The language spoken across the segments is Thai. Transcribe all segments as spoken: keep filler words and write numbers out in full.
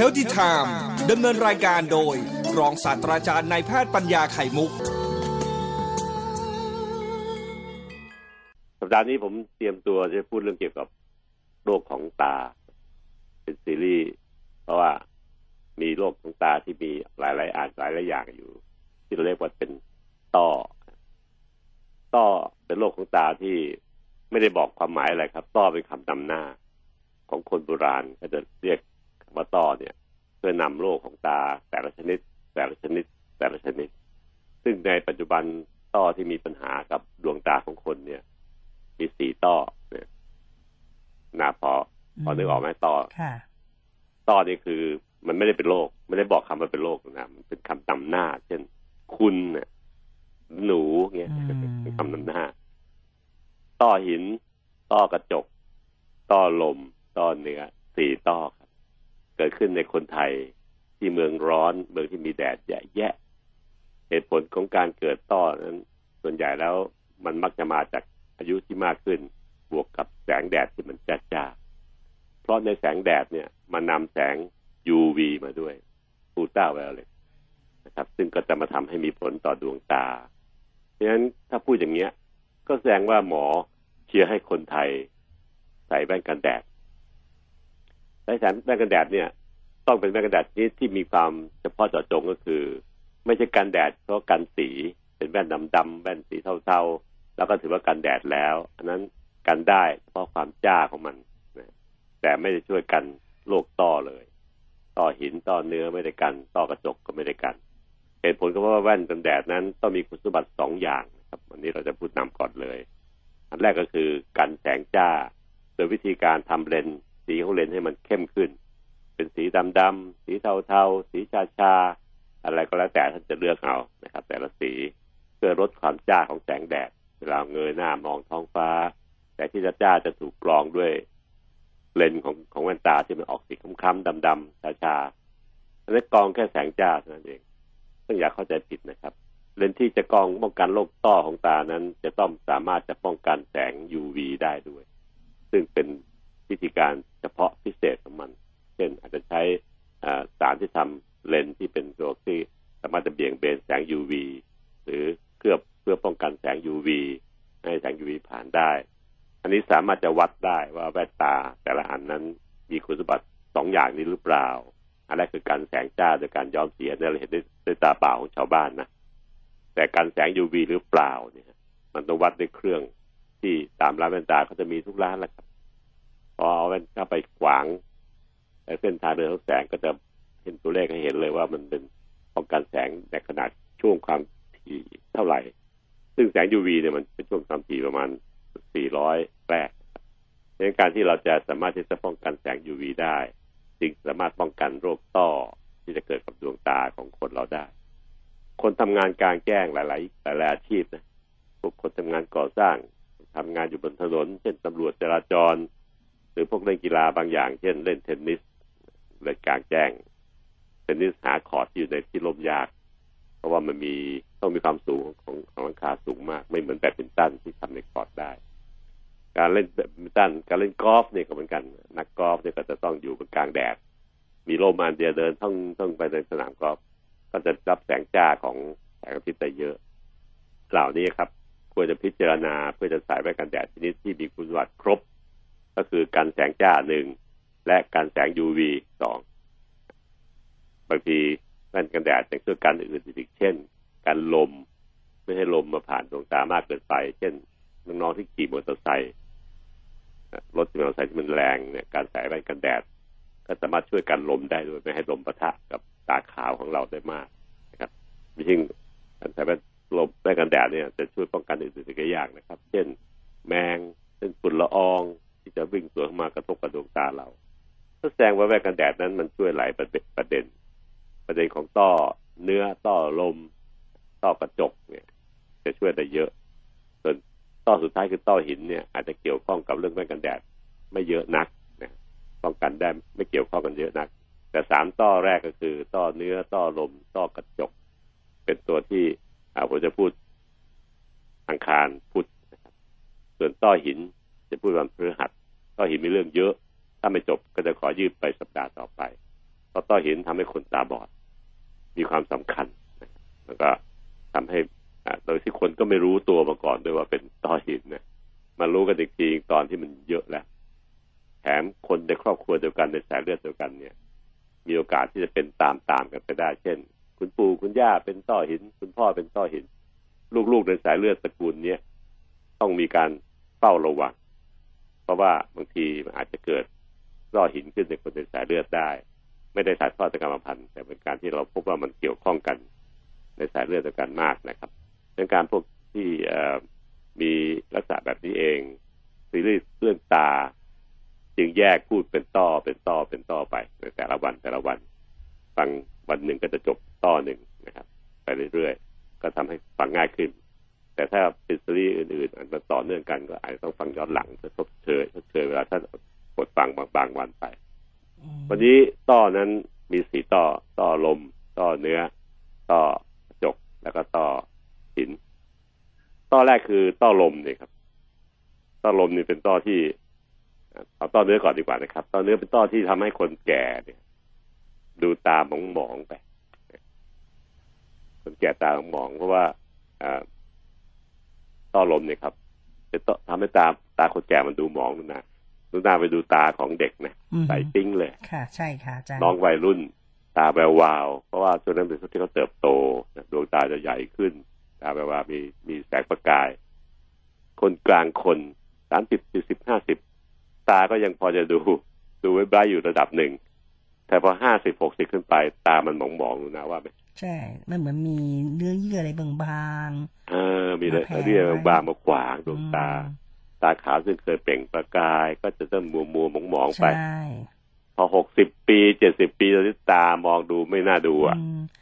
Healthy Time ดำเนินรายการโดยรองศาสตราจารย์นายแพทย์ปัญญาไข่มุกสัปดาห์นี้ผมเตรียมตัวจะพูดเรื่องเกี่ยวกับโรคของตาเป็นซีรีส์เพราะว่ามีโรคของตาที่มีหลายๆอาจหลายๆอย่างอยู่ที่เราเรียกว่าเป็นต้อต้อเป็นโรคของตาที่ไม่ได้บอกความหมายอะไรครับต้อเป็นคำนำหน้าของคนโบราณก็จะเรียกคำว่าต้อเนี่ยเพื่อนำโรคของตาแต่ละชนิดแต่ละชนิดแต่ละชนิดซึ่งในปัจจุบันต้อที่มีปัญหากับดวงตาของคนเนี่ยมีสี่ต้อเนี่ยน่าพอพอนึกออกไหมต้อต้อนี่คือมันไม่ได้เป็นโรคไม่ได้บอกคำว่าเป็นโรคนะมันเป็นคำนำหน้าเช่นคุณเนี่ยหนูเงี้ยเป็นคำนำหน้าต้อหินต้อกระจกต้อลมต้อเนื้อสี่ต้อครับเกิดขึ้นในคนไทยที่เมืองร้อนเมืองที่มีแดดแย่ๆเหตุผลของการเกิดต้อนั้นส่วนใหญ่แล้วมันมักจะมาจากอายุที่มากขึ้นบวกกับแสงแดดที่มันจ้าๆเพราะในแสงแดดเนี่ยมันนำแสง ยู วี มาด้วยอูลตราไวโอเลตนะครับซึ่งก็จะมาทำให้มีผลต่อดวงตาเพราะฉะนั้นถ้าพูดอย่างเนี้ยก็แสดงว่าหมอเชียร์ให้คนไทยใส่แว่นกันแดดและสารแว่นกันแดดเนี่ยต้องเป็นแว่นกันแดดที่ที่มีความเฉพาะเจาะจงก็คือไม่ใช่กันแดดเพราะกันสีเป็นแว่นดำๆแว่นสีเทาๆแล้วก็ถือว่ากันแดดแล้วอันนั้นกันได้เฉพาะความจ้าของมันแต่ไม่ได้ช่วยกันโรคต้อเลยต้อหินต้อเนื้อไม่ได้กันต้อกระจกก็ไม่ได้กันเหตุผลก็เพราะว่าแว่นกันแดดนั้นต้องมีคุณสมบัติสองอย่างครับวันนี้เราจะพูดนำก่อนเลยอันแรกก็คือกันแสงจ้าโดยวิธีการทำเลนส์สีของเลนส์ให้มันเข้มขึ้นเป็นสีดำๆสีเทาๆสีชาๆอะไรก็แล้วแต่ท่านจะเลือกเอานะครับแต่ละสีเพื่อลดความจ้าของแสงแดดเวลาเงยหน้ามองท้องฟ้าแต่ที่จะจ้าจะถูกกรองด้วยเลนส์ของของแว่นตาที่มันออกสีค้ำๆดำๆชาๆและกรองแค่แสงจ้าเท่านั้นเองต้องอย่าเข้าใจผิดนะครับเลนส์ที่จะกรองป้องกันโรคต้อของตานั้นจะต้องสามารถจะป้องกันแสง ยู วี ได้ด้วยซึ่งเป็นวิธีการเฉพาะพิเศษของมันเช่นอาจจะใช้สารที่ทำเลนส์ที่เป็นตัวที่สามารถจะเบี่ยงเบนแสง ยู วี หรือเคลือบเพื่อป้องกันแสง ยู วี ให้แสง ยู วี ผ่านได้อันนี้สามารถจะวัดได้ว่าแว่นตาแต่ละอันนั้นมีคุณสมบัติสองอย่างนี้หรือเปล่าอันแรกคือการแสงจ้าโดยการย้อมสีเนี่ยเราเห็นด้วยตาเปล่าของชาวบ้านนะแต่การแสง ยู วี หรือเปล่าเนี่ยมันต้องวัดด้วยเครื่องที่ตามร้านแว่นตาเขาจะมีทุกร้านแหละครับพอเอาแว่นเข้าไปขวางเส้นทางเดินของแสงก็จะเห็นตัวเลขให้เห็นเลยว่ามันเป็นป้องกันแสงในขนาดช่วงความถี่เท่าไหร่ซึ่งแสง ยู วี เนี่ยมันเป็นช่วงความถี่ประมาณสี่ร้อยแรกดังนั้นการที่เราจะสามารถที่จะป้องกันแสง ยู วี ได้จึงสามารถป้องกันโรคต้อที่จะเกิดกับดวงตาของคนเราได้คนทำงานกลางแจ้งหลายๆหลายอาชีพนะพวกคนทำงานก่อสร้างทำงานอยู่บนถนนเช่นตำรวจจราจรหรือพวกเล่นกีฬาบางอย่างเช่นเล่นเทนนิสเล่นกลางแจ้งเทนนิสหาคอร์ตอยู่ในที่ร่มยากเพราะว่ามันมีต้องมีความสูงของของหลังคาสูงมากไม่เหมือนแบดมินตันที่ทำในคอร์ตได้การเล่นแบดมินตันการเล่นกอล์ฟเนี่ยก็เหมือนกันนักกอล์ฟเนี่ยก็จะต้องอยู่บนกลางแดดมีร่มอันเดียวเดินท่องท่องไปในสนามกอล์ฟก็จะรับแสงจ้าของแสงอาทิตย์ได้เยอะเหล่านี้ครับควรจะพิจารณาเพื่อจะใส่แว่นกันแดดชนิดที่มีคุณสมบัติครบก็คือการแสงจ้าหนึ่งและการแสง ยู วี สองบางทีแว่นกันแดดยังช่วยกันอื่นอีกเช่นการลมไม่ให้ลมมาผ่านดวงตามากเกินไปเช่นน้องๆที่ขี่มอเตอร์ไซค์รถมอเตอร์ไซค์ที่มันแรงเนี่ยการใส่แว่นกันแดดก็สามารถช่วยกันลมได้ด้วยไม่ให้ลมปะทะกับตาขาวของเราได้มากนะครับยิ่งการใส่แว่นลมแว่นกันแดดเนี่ยจะช่วยป้องกันอื่นๆหลายอย่างนะครับเช่นแมงเช่นฝุ่นละอองที่จะวิ่งสวนมากระทบกับดวงตาเราถ้าแสดงว่าแว่นกันแดดนั้นมันช่วยหลายประเด็นประเด็นประเด็นของต้อเนื้อต้อลมต้อกระจกเนี่ยจะช่วยได้เยอะส่วนต้อสุดท้ายคือต้อหินเนี่ยอาจจะเกี่ยวข้องกับเรื่องแว่นกันแดดไม่เยอะนักนะป้องกันได้ไม่เกี่ยวข้องกันเยอะนักแต่สามต้อแรกก็คือต้อเนื้อต้อลมต้อกระจกเป็นตัวที่ผมจะพูดอังคารพุธนะครับส่วนต้อหินจะพูดวันพฤหัสต้อหินมีเรื่องเยอะถ้าไม่จบก็จะขอยืดไปสัปดาห์ต่อไป เพราะต้อหินทำให้คนตาบอดมีความสำคัญแล้วก็ทำให้โดยที่คนก็ไม่รู้ตัวมาก่อนด้วยว่าเป็นต้อหินนะมารู้กันจริงๆตอนที่มันเยอะแล้วแถมคนในครอบครัวเดียวกันในสายเลือดเดียวกันเนี่ยมีโอกาสที่จะเป็นตามตามกันไปได้เช่นคุณปู่คุณย่าเป็นต้อหินคุณพ่อเป็นต้อหินลูกๆในสายเลือดตระกูลเนี้ยต้องมีการเฝ้าระวังเพราะว่าบางทีมันอาจจะเกิดต้อหินขึ้นในคนในสายเลือดได้ไม่ได้ถ่ายทอดจากกรรมพันธุ์แต่เป็นการที่เราพบว่ามันเกี่ยวข้องกันในสายเลือดเดียวกันมากนะครับเรื่องการพวกที่มีลักษณะแบบนี้เองซีรีส์เรื่องตาจึงแยกพูดเป็นต้อเป็นต้อเป็นต้อไปในแต่ละวันแต่ละวันฟังวันหนึ่งก็จะจบต้อหนึ่งนะครับไปเรื่อยๆก็ทำให้ฟังง่ายขึ้นแต่ถ้าเป็นซีรีส์อื่นๆอันมาต่อเนื่องกันก็อาจจะต้องฟังย้อนหลังเพื่อทบเชยทบเชยเวลาท่านกดฟังบางวันไปวันนี้ต้อนั้นมีสี่ต้อต้อลมต้อเนื้อต้อกระจกแล้วก็ต้อหินต้อแรกคือต้อลมนี่ครับต้อลมนี่เป็นต้อที่เอาต้อเนื้อก่อนดีกว่านะครับต้อเนื้อเป็นต้อที่ทำให้คนแก่เนี่ยดูตาหมองๆไปคนแก่ตาหมองเพราะว่าอต้อลมเนี่ยครับจะทำให้ตาตาคนแก่มันดูหมองนะดูหน้าไปดูตาของเด็กนะใสปิ้งเลยค่ะใช่ค่ะอาจารย์น้องวัยรุ่นตาแวววาวเพราะว่าช่วงนั้นเป็นช่วงที่เขาเติบโตดวงตาจะใหญ่ขึ้นตาแวววาวมีมีแสงประกายคนกลางคนสามสิบสี่สิบห้าสิบตาก็ยังพอจะดูดูไว้บ้าอยู่ระดับหนึ่งแต่พอห้าสิบหกสิบขึ้นไปตามันหมองหมองนะว่าไหมใช่มันเหมือนมีเนื้อเยื่ออะไรบางๆเออมีเนื้อบางมาขวางดวงตาตาขาวซึ่งเคยเปล่งประกายก็จะเริ่มมัวมัวหมองหมองไปพอหกสิบปีเจ็ดสิบปีแล้วตามองดูไม่น่าดูอ่ะ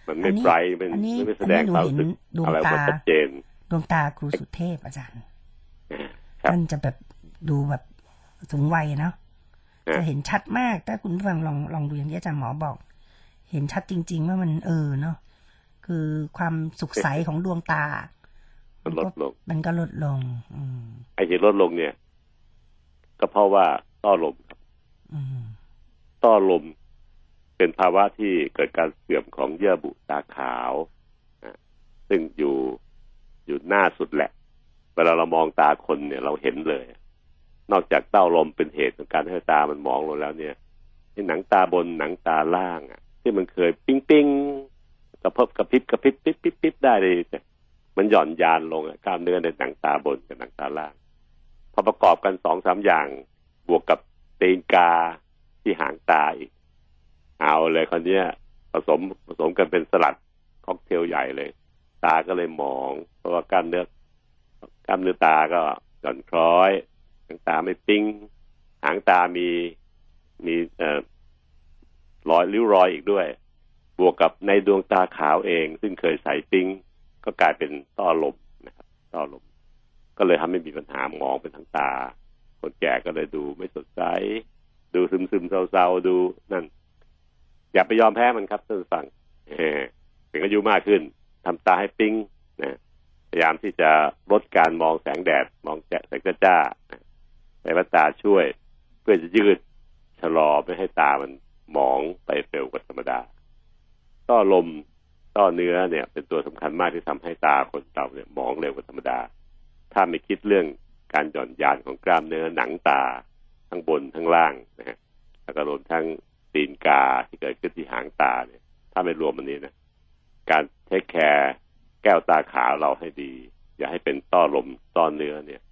มันไม่ไบรท์มันไม่แสดงความรู้สึกอะไรมาชัดเจนดวงตาครูสุเทพอาจารย์มันจะแบบดูแบบสูงวัยเนาะจะเห็นชัดมากถ้าคุณฟังลองลองดูอย่างที่อาจารย์หมอบอกเห็นชัดจริงๆว่ามันเออเนาะคือความสุขใสของดวงตามันลดลงมันก็ลดลงอืมไอ้ที่ลดลงเนี่ยก็เพราะว่าต้อลมครับต้อลมเป็นภาวะที่เกิดการเสื่อมของเยื่อบุตาขาวนะซึ่งอยู่อยู่หน้าสุดแหละเวลาเรามองตาคนเนี่ยเราเห็นเลยนอกจากเต้าลมเป็นเหตุของการให้ตามันมองลงแล้วเนี่ยที่หนังตาบนหนังตาล่างอ่ะที่มันเคยปิ้งปิ้งกระพบกระพริบกระพริบปิ๊บปิ๊บปิ๊บได้เลยมันหย่อนยานลงอ่ะกล้ามเนื้อในหนังตาบนกับหนังตาล่างพอประกอบกันสองสามอย่างบวกกับตีนกาที่หางตาอีกเอาเลยคนเนี้ยผสมผสมกันเป็นสลัดค็อกเทลใหญ่เลยตาก็เลยมองเพราะว่ากล้ามเนื้อกล้ามเนื้อตาก็หย่อนคล้อยหางตาไม่ปิ้งหางตามีมีเอ่อรอยริ้วรอยอีกด้วยบวกกับในดวงตาขาวเองซึ่งเคยใสปิ้งก็กลายเป็นต้อลมนะครับต้อลมก็เลยทำให้มีปัญหามองเป็นทางตาคนแก่ก็เลยดูไม่สดใสดูซึมซึมเศร้าๆดูนั่นอย่าไปยอมแพ้มันครับท่านผู้ฟังถึงอายุมากขึ้นทำตาให้ปิ้งนะพยายามที่จะลดการมองแสงแดดมองแสงจ้าในวัตตาช่วยเพื่อจะยืดชะลอไม่ให้ตามันมองไปเร็วกว่าธรรมดาต้อลมต้อเนื้อเนี่ยเป็นตัวสำคัญมากที่ทำให้ตาคนเราเนี่ยมองเร็วกว่าธรรมดาถ้าไม่คิดเรื่องการหย่อนยานของกล้ามเนื้อหนังตาทั้งบนทั้งล่างนะฮะแล้วก็รวมทั้งตีนกาที่เกิดขึ้นที่หางตาเนี่ยถ้าไม่รวมมันนี้นะการเทคแคร์แก้วตาขาวเราให้ดีอย่าให้เป็นต้อลมต้อเนื้อเนี่ย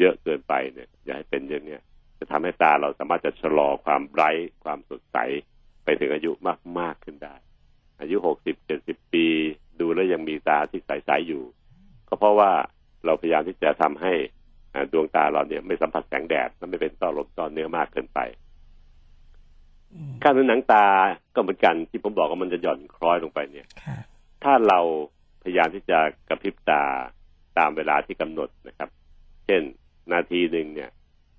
เยอะเกินไปเนี่ยอย่าให้เป็นเยอะเนี่ยจะทำให้ตาเราสามารถจะชะลอความไบรท์ความสดใสไปถึงอายุมากมากขึ้นได้อายุหกสิบเจ็ดสิบปีดูแล้วยังมีตาที่ใสๆอยู่ก็เพราะว่าเราพยายามที่จะทำให้ดวงตาเราเนี่ยไม่สัมผัสแสงแดดและไม่เป็นต้อลมต้อเนื้อมากเกินไปกล้ามเนื้อหนังตาก็เหมือนกันที่ผมบอกว่ามันจะหย่อนคล้อยลงไปเนี่ยถ้าเราพยายามที่จะกระพริบตาตามเวลาที่กำหนดนะครับเช่นนาทีหนึ่งเนี่ย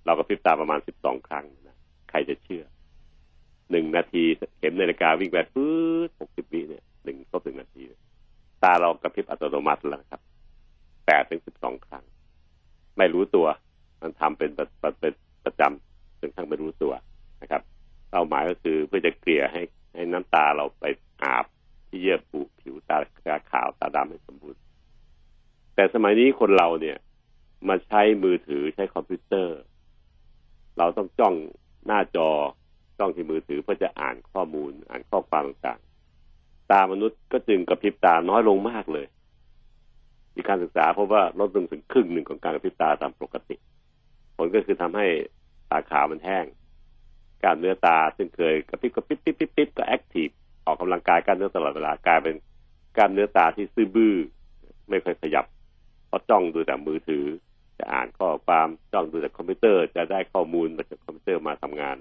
เรากระพริบตาประมาณสิบสองครั้งนะใครจะเชื่อหนึ่งนาทีเข็มนาฬิกาวิ่งไปปื๊ดหกสิบวิเนี่ยหนึ่งครบหนึ่งนาทีตาเรากระพริบอัตโนมัติแล้วครับแปดถึงสิบสองครั้งไม่รู้ตัวมันทำเป็นประจำจนกระทั่งไม่รู้ตัวนะครับเป้าหมายก็คือเพื่อจะเกลี่ยให้ ให้น้ำตาเราไปอาบที่เยื่อบุผิวตาขาวตาดำให้สมบูรณ์แต่สมัยนี้คนเราเนี่ยมาใช้มือถือใช้คอมพิวเตอร์เราต้องจ้องหน้าจอจ้องที่มือถือเพื่อจะอ่านข้อมูลอ่านข้อความต่างๆตามนุษย์ก็จึงกระพริบตาน้อยลงมากเลยมีการศึกษาพบว่าลดลงถึงครึ่งหนึ่งของการกระพริบตาตามปกติผลก็คือทำให้ตาขาวมันแห้งกล้ามเนื้อตาซึ่งเคยกระพริบกระพริบปิ๊บปิ๊บปิ๊บก็แอคทีฟออกกำลังกายกล้ามเนื้อตลอดเวลากลายเป็นกล้ามเนื้อตาที่ซื่อบื้อไม่ค่อยขยับเพราะจ้องดูแต่มือถือจะอ่านข้อความจ้องดูแต่คอมพิวเตอร์จะได้ข้อมูลมาจากคอมพิวเตอร์มาทำงาน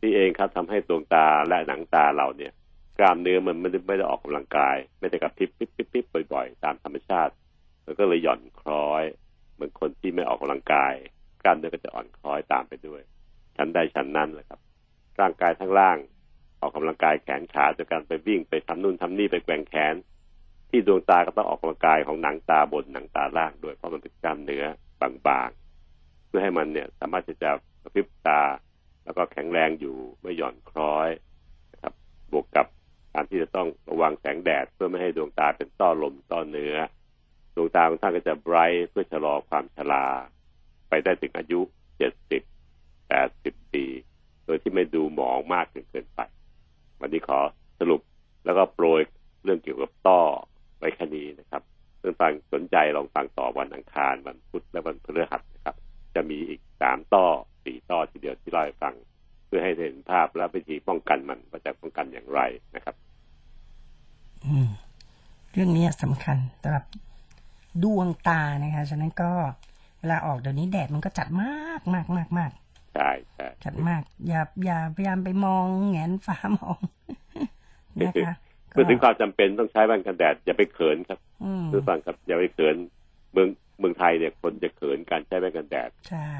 ที่เองครับทำให้ดวงตาและหนังตาเราเนี่ยกล้ามเนื้อมันไม่ได้ไม่ได้ออกกำลังกายไม่ได้กระพริบปิ๊บปิ๊บปิ๊บบ่อยๆตามธรรมชาติมันก็เลยหย่อนคล้อยเหมือนคนที่ไม่ออกกำลังกายกล้ามเนื้อก็จะอ่อนคล้อยตามไปด้วยชั้นใดชั้นนั้นแหละครับร่างกายทั้งล่างออกกำลังกายแขนขาจากการไปวิ่งไปทำนู่นทำนี่ไปแกว่งแขนที่ดวงตาก็ต้องออกกำลังกายของหนังตาบนหนังตาล่างด้วยเพราะมันเป็นกล้ามเนื้อบางๆเพื่อให้มันเนี่ยสามารถจะกระพริบตาแล้วก็แข็งแรงอยู่ไม่หย่อนคล้อยนะครับบวกกับการที่จะต้องระวังแสงแดดเพื่อไม่ให้ดวงตาเป็นต้อลมต้อเนื้อดวงตาของท่านก็จะไบรท์เพื่อชะลอความชราไปได้ถึงอายุเจ็ดสิบแปดสิบปีโดยที่ไม่ดูหมองมากจนเกินไปวันนี้ขอสรุปแล้วก็โปรยเรื่องเกี่ยวกับต้อไว้แค่นี้นะครับเพื่อนฟังสนใจลองฟังต่อวันอังคารวันพุธและวันพฤหัสนะครับจะมีอีกสามต้อสี่ต้อทีเดียวที่เล่าให้ฟังเพื่อให้เห็นภาพและวิธีป้องกันมันว่าจะป้องกันอย่างไรนะครับอืมเรื่องนี้สำคัญสำหรับดวงตานะคะฉะนั้นก็เวลาออกเดี๋ยวนี้แดดมันก็จัดมากมากมากมากใช่ใช่จัดมากอย่าอย่าพยายามไปมองแหงนฟ้ามองนะคะเมื่อถึงความจำเป็นต้องใช้แว่นกันแดดอย่าไปเขินครับทุกท่านครับอย่าไปเขินเมืองเมืองไทยเนี่ยคนจะเขินการใช้แว่นกันแดดใช่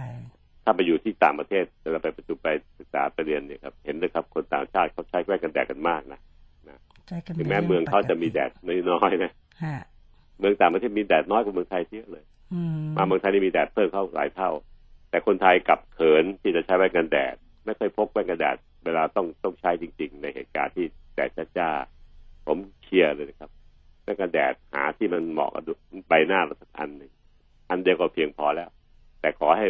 ถ้าไปอยู่ที่ต่างประเทศเราไปประจุไปศึกษาไปเรียนเนี่ยครับเห็นเลยครับคนต่างชาติเขาใช้แว่นกันแดดกันมากนะถึงแม้เมืองเขาจะมีแดดน้อยๆนะเมืองต่างประเทศมีแดดน้อยกว่าเมืองไทยเยอะเลยมาเมืองไทยนี่มีแดดเพิ่มเข้าหลายเท่าแต่คนไทยกลับเขินที่จะใช้แว่นกันแดดไม่เคยพกแว่นกันแดดเวลาต้องต้องใช้จริงๆในเหตุการณ์ที่แดดจ้าๆผมเชียร์เลยนะครับแว่นกันแดดหาที่มันเหมาะกับใบหน้าเราสักอันหนึ่งอันเดียวก็เพียงพอแล้วแต่ขอให้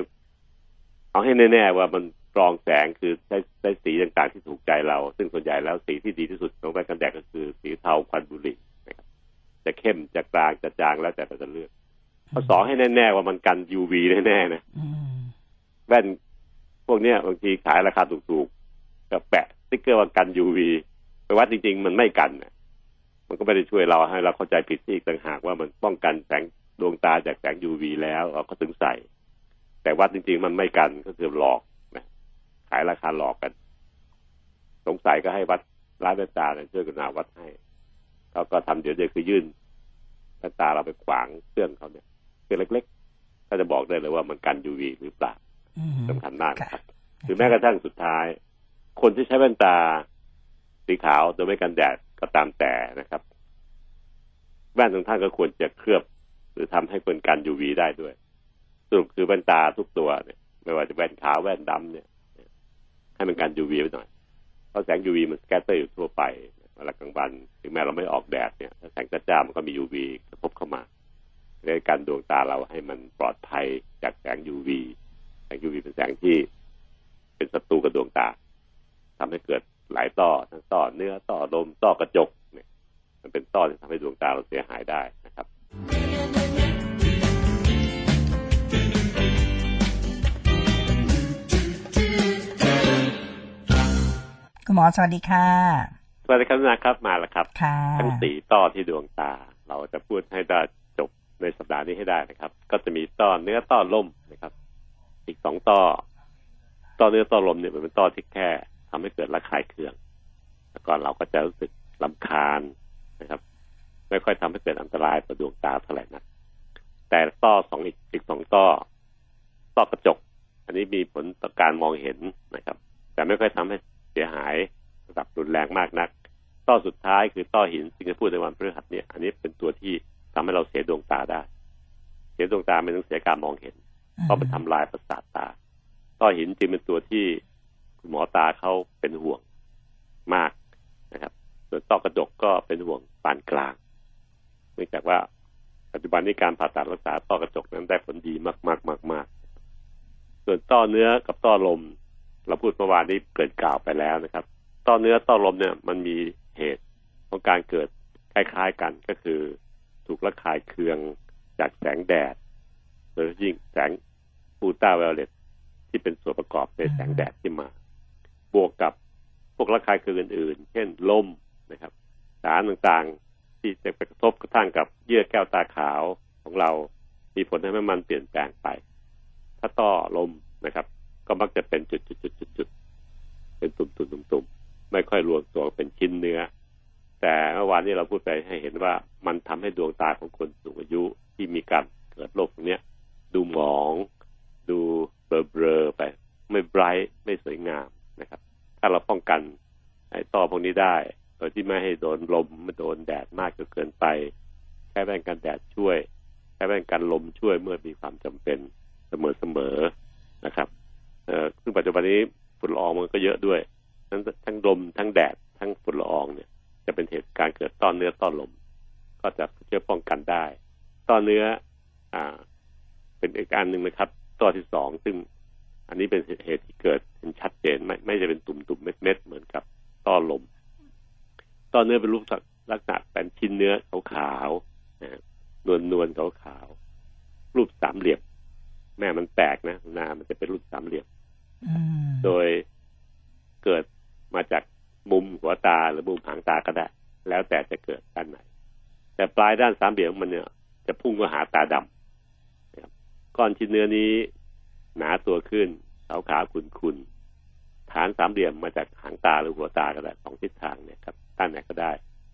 เอาให้แน่ๆว่ามันกรองแสงคือใช้ใช้สีต่างๆที่ถูกใจเราซึ่งส่วนใหญ่แล้วสีที่ดีที่สุดของแว่นกันแดดก็คือสีเทาควันบุหรี่นะครับจะเข้มจะกลางจะจางแล้วแต่เราจะเลือกข้อสองให้แน่ๆว่ามันกัน ยู วี แน่ๆนะแว่นพวกเนี้ยบางทีขายราคาถูกๆก็แปะสติ๊กเกอร์ว่ากัน ยู วี ไปวัดจริงๆมันไม่กันนะมันก็ไม่ได้ช่วยเราให้เราเข้าใจผิดอีกต่างหากว่ามันป้องกันแสงดวงตาจากแสง ยู วี แล้วเราก็ถึงใส่แต่วัดจริงๆมันไม่กันก็คือหลอกนะขายราคาหลอกกันสงสัยก็ให้วัดร้านแว่นตาเนี่ยช่วยกันหาวัดให้เขาก็ทำเดี๋ยวเดี๋ยวคือยื่นแว่นตาเราไปขวางเครื่องเขาเนี่ยเครื่องเล็กๆก็จะบอกได้เลยว่ามันกัน ยู วี หรือเปล่าสำคัญมากครับถึงแม้กระทั่งสุดท้ายคนที่ใช้แว่นตาสีขาวโดยไม่กันแดดก็ตามแต่นะครับแว่นของท่านก็ควรจะเคลือบหรือทำให้เป็นกัน ยู วี ได้ด้วยสรุปคือแว่นตาทุกตัวเนี่ยไม่ว่าจะแว่นขาวแว่นดำเนี่ยให้มันกัน ยู วี ไว้หน่อยเพราะแสง ยู วี มันสแกตเตอร์อยู่ทั่วไปเวลากลางวันถึงแม้เราไม่ออกแดดเนี่ยแสงจ้าๆมันก็มี ยู วี กระทบเข้ามาในการดวงตาเราให้มันปลอดภัยจากแสง ยู วีแสง ยู วี เป็นแสงที่เป็นศัตรูกับดวงตาทำให้เกิดหลายต้อทั้งต้อเนื้อต้อลมต้อกระจกเนี่ยมันเป็นต้อที่ทำให้ดวงตาเราเสียหายได้นะครับคุณหมอสวัสดีค่ะสวัสดีครับนะครับมาแล้วครับทั้งสี่ต้อที่ดวงตาเราจะพูดให้ได้จบในสัปดาห์นี้ให้ได้นะครับก็จะมีต้อเนื้อต้อลมนะครับอีกสองต้อต้อเนื้อต้อลมเนี่ยมันเป็นต้อที่แค่ทำให้เกิดระคายเคืองแต่ก่อนเราก็จะรู้สึกรำคาญนะครับไม่ค่อยทำให้เกิดอันตรายต่อดวงตาเท่าไหร่นักแต่ต้อสองอีกอีกสองต้อต้อกระจกอันนี้มีผลต่อการมองเห็นนะครับแต่ไม่ค่อยทำให้เสียหายระดับรุนแรงมากนักต้อสุดท้ายคือต้อหินซึ่งจะพูดในวันพฤหัสเนี่ยอันนี้เป็นตัวที่ทำให้เราเสียดวงตาได้เสียดวงตาไม่ต้องเสียการมองเห็นเพราะมันทำลายประสาทตาต้อหินจึงเป็นตัวที่คุณหมอตาเขาเป็นห่วงมาก ส่วนต้อกระจกก็เป็นห่วงปานกลางเนื่องจากว่าปัจจุบันนี้การผ่าตัดรักษาต้อกระจกนั้นได้ผลดีมากมากมากมากส่วนต้อเนื้อกับต้อลมเราพูดเมื่อวานนี้เกิดกล่าวไปแล้วนะครับต้อเนื้อต้อลมเนี่ยมันมีเหตุของการเกิดคล้ายๆกันก็คือถูกระคายเคืองจากแสงแดดโดยยิ่งแสงอูลตราไวโอเลตที่เป็นส่วนประกอบในแสงแดดที่มาบวกกับพวกระคายเคืองอื่นๆเช่นลมนะครับสารต่างๆที่จะไปกระทบกระทั่งกับเยื่อแก้วตาขาวของเรามีผลทำให้มันเปลี่ยนแปลงไปถ้าต้อลมนะครับก็มักจะเป็นจุดๆๆๆเป็นตุ่มๆๆไม่ค่อยรวมตัวเป็นชิ้นเนื้อแต่เมื่อวานนี้เราพูดไปให้เห็นว่ามันทำให้ดวงตาของคนสูงอายุที่มีการเกิดโรคเนี้ยดูหมองดูเบลอๆไปไม่ไบรท์ไม่สวยงามนะครับถ้าเราป้องกันไอ้ต้อพวกนี้ได้โดยที่ไม่ให้โดนลมไม่โดนแดดมากจนเกินไปแค่แว่นกันแดดช่วยแค่แว่นกันลมช่วยเมื่อมีความจำเป็นเสมอๆนะครับเอ่อซึ่งปัจจุบันนี้ฝุ่นละอองมันก็เยอะด้วยนั้นทั้งลมทั้งแดดทั้งฝุ่นละอองเนี่ยจะเป็นเหตุการณ์เกิดต้อเนื้อต้อลมก็จะช่วยป้องกันได้ต้อเนื้ออ่าเป็นอีกอันหนึ่งนะครับต้อที่สองซึ่งอันนี้เป็นเหตุที่เกิดเป็นชัดเจนไม่ไม่จะเป็นตุ่มๆเม็ดๆเหมือนกับต้อลมต้อเนื้อเป็นรูปลักษณะเป็นชิ้นเนื้อขาวๆนะนวลๆขาวๆรูปสามเหลี่ยมแม่มันแตกนะหน้ามันจะเป็นรูปสามเหลี่ยมโดยเกิดมาจากมุมหัวตาหรือมุมหางตาก็ได้แล้วแต่จะเกิดด้านไหนแต่ปลายด้านสามเหลี่ยมมันเนี่ยจะพุ่งเข้าหาตาดำนะครับก้อนชิ้นเนื้อนี้หนาตัวขึ้นขาวขาวขุ่นขุ่นฐานสามเหลี่ยมมาจากหางตาหรือหัวตาก็ได้สองทิศทางเนี่ยครับด้านไหนก็ได้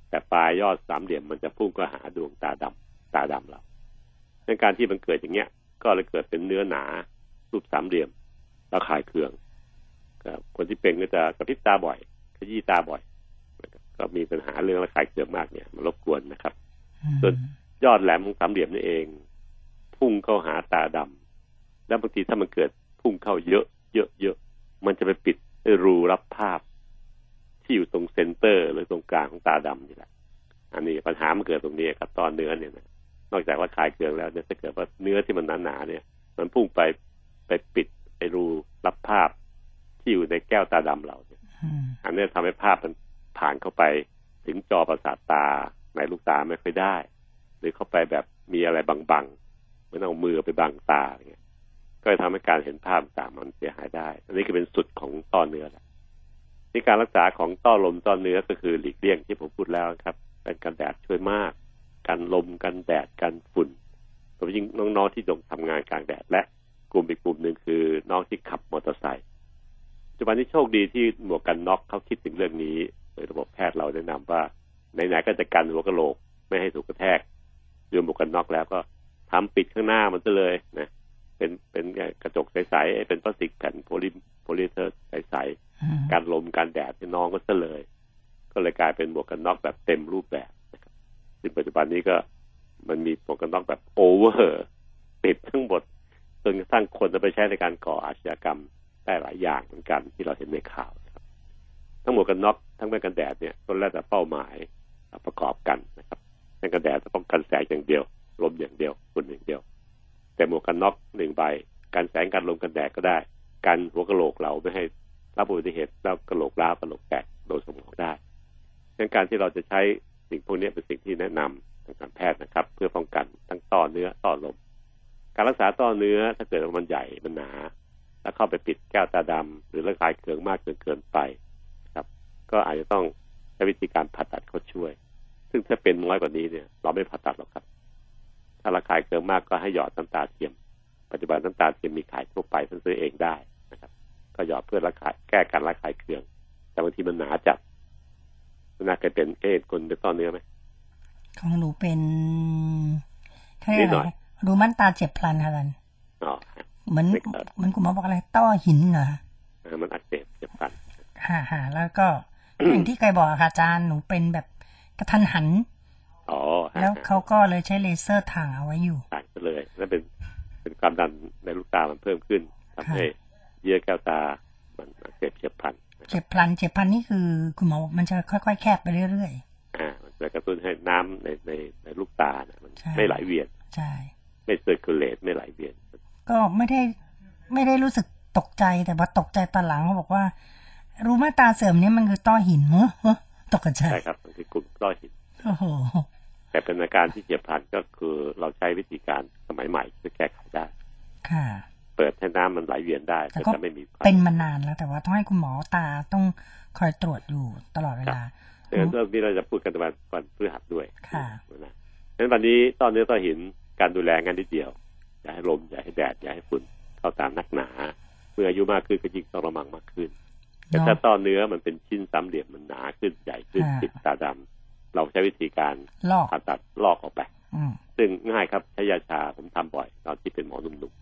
แต่ปลายยอดสามเหลี่ยมมันจะพุ่งเข้าหาดวงตาดำตาดำเราในการที่มันเกิดอย่างเงี้ยก็เลยเกิดเป็นเนื้อหนารูปสามเหลี่ยมระคายเคืองคนที่เป็นก็จะกระพริบตาบ่อยขยี้ตาบ่อยก็มีปัญหาเรื่องระคายเคืองมากเนี่ยมันรบกวนนะครับส่วนยอดแหลมของสามเหลี่ยมนี่เองพุ่งเข้าหาตาดำแล้วบางทีถ้ามันเกิดพุ่งเข้าเยอะเยอะเยอะมันจะไปปิดรูรับภาพที่อยู่ตรงเซนเตอร์หรือตรงกลางของตาดำนี่แหละอันนี้ปัญหามันเกิดตรงนี้ครับตอนเนื้อเนี่ยนะนอกจากว่าคลายเกลืองแล้วเนี่ยถ้าเกิดว่าเนื้อที่มันหนาๆเนี่ยมันพุ่งไปไปปิดไปรูรับภาพที่อยู่ในแก้วตาดำเราเนี่ยอันนี้ทำให้ภาพมันผ่านเข้าไปถึงจอประสาทตาในลูกตาไม่ค่อยได้หรือเข้าไปแบบมีอะไรบังๆเหมือนเอามือไปบังตาอะไรเงี้ยก็จะทำให้การเห็นภาพตามันเสียหายได้อันนี้ก็เป็นสุดของต้อเนื้อแหละที่การรักษาของต้อลมต้อเนื้อก็คือหลีกเลี่ยงที่ผมพูดแล้วครับเป็นการแดดช่วยมากกันลมกันแดดกันฝุ่นโดยเฉพาะยิ่งน้องๆที่ต้องทำงานกลางแดดและกลุ่มอีกกลุ่มหนึ่งคือน้องที่ขับมอเตอร์ไซค์ปัจจุบันนี้โชคดีที่หมวกกันน็อกเขาคิดถึงเรื่องนี้โดยระบบแพทย์เราแนะนำว่าไหนๆก็จะกันหัวกะโหลกไม่ให้ถูกกระแทกโยนหมวกกันน็อกแล้วก็ทำปิดข้างหน้ามันซะเลยนะเป็นเป็นกระจกใสๆเป็นพลาสติกแผ่นโพลิโพลีเอสเตอร์ใสๆกันลมกันแดดให้น้องก็ซะเลยก็เลยกลายเป็นหมวกกันน็อกแบบเต็มรูปแบบซึ่งปัจจุบันนี้ก็มันมีหมวกกันน็อกแบบโอเวอร์ปิดทั้งหมดจนกระทั่งคนจะไปใช้ในการก่ออาชญากรรมได้หลายอย่างเหมือนกันที่เราเห็นในข่าวนะครับทั้งหมวกกันน็อกทั้งแว่นกันแดดเนี่ยต้นแรกแต่เป้าหมายประกอบกันนะครับแว่นกันแดดจะป้องกันแสงอย่างเดียวลมอย่างเดียวฝุ่นอย่างเดียวแต่หมวกกันน็อกหนึ่งใบการแสงการลมกันแดดก็ได้การหัวกะโหลกเราไม่ให้รับอุบัติเหตุแล้วกะโหลกล้ากะโหลกแตกโดนสมองได้ดังการที่เราจะใช้สิ่งพวกนี้เป็นสิ่งที่แนะนำทางการแพทย์นะครับเพื่อป้องกันทั้งต้อเนื้อต้อลมการรักษาต้อเนื้อถ้าเกิดมันใหญ่มันหนาแล้วเข้าไปปิดแก้วตาดำหรือระคายเคืองมากจนเกินไปครับก็อาจจะต้องใช้วิธีการผ่าตัดเข้าช่วยซึ่งถ้าเป็นน้อยกว่านี้เนี่ยเราไม่ผ่าตัดหรอกครับถ้าระคายเคืองมากก็ให้หยอดน้ำตาเทียมปัจจุบันน้ำตาเทียมมีขายทั่วไปซื้อเองได้นะครับก็หยอดเพื่อระคายแก้การระคายเคืองแต่บางทีมันหนาจัดน่าจะเป็นเอดคนเป็นต้อเนื้อไหมของหนูเป็นเท่าไหร่รูมันตาเจ็บพลันค่ะท่านอ๋อเหมือนเหมือนคุณหมอบอกอะไรต้อหินเหรอมันอักเสบเจ็บพลันฮ่าฮ่าแล้วก็อย่างที่เคยบอกค่ะอาจารย์หนูเป็นแบบกระทันหันอ๋อแล้วเขาก็เลยใช้เลเซอร์ถ่างเอาไว้อยู่ถ่างไปเลยนั่นเป็นเป็นความดันในลูกตามันเพิ่มขึ้นทำให้เยื่อแก้วตามันอักเสบเจ็บพลัน เจ็บพลันเจ็บพลันนี่คือคุณหมอมันจะค่อยๆแคบไปเรื่อยๆอ่ามันจะกระตุ้นให้น้ำในในในลูกตาเนี่ยมันไม่ไหลเวียนใช่ไม่เซอร์คูลเลตไม่ไหลเวียนก็ไม่ได้ไม่ได้รู้สึกตกใจแต่ว่าตกใจตอนหลังเขาบอกว่ารูมาตาเสื่อมนี่มันคือต้อหินมั้งตกใจใช่ครับมันคือกลุ่มต้อหินโอ้โหแต่เป็นอาการที่เฉียบพลันก็คือเราใช้วิธีการสมัยใหม่เพื่อแก้ไขได้ค่ะเปิดให้น้ำมันไหลเวียนได้แต่จะไม่มีเป็นมานานแล้วแต่ว่าต้องให้คุณหมอตาต้องคอยตรวจอยู่ตลอดเวลาเรื่องนี้เราจะพูดกันวันวันพฤหัสด้วยค่ะนะฉะนั้นวันนี้ต้อนเนื้อต้อนหินการดูแลงานนิดเดียวอย่าให้ลมอย่าให้แดดอย่าให้ฝุ่นเข้าตามนักหนาเมื่ออายุมากขึ้นก็ยิ่งต้องระมัดระวังมากขึ้นแต่ถ้าต้อนเนื้อมันเป็นชิ้นสามเหลี่ยมมันหนาขึ้นใหญ่ขึ้นติดตาดำเราใช้วิธีการผ่าตัดลอกออกไปซึ่งง่ายครับใช้ยาชาผมทำบ่อยตอนที่เป็นหมอหนุ่ม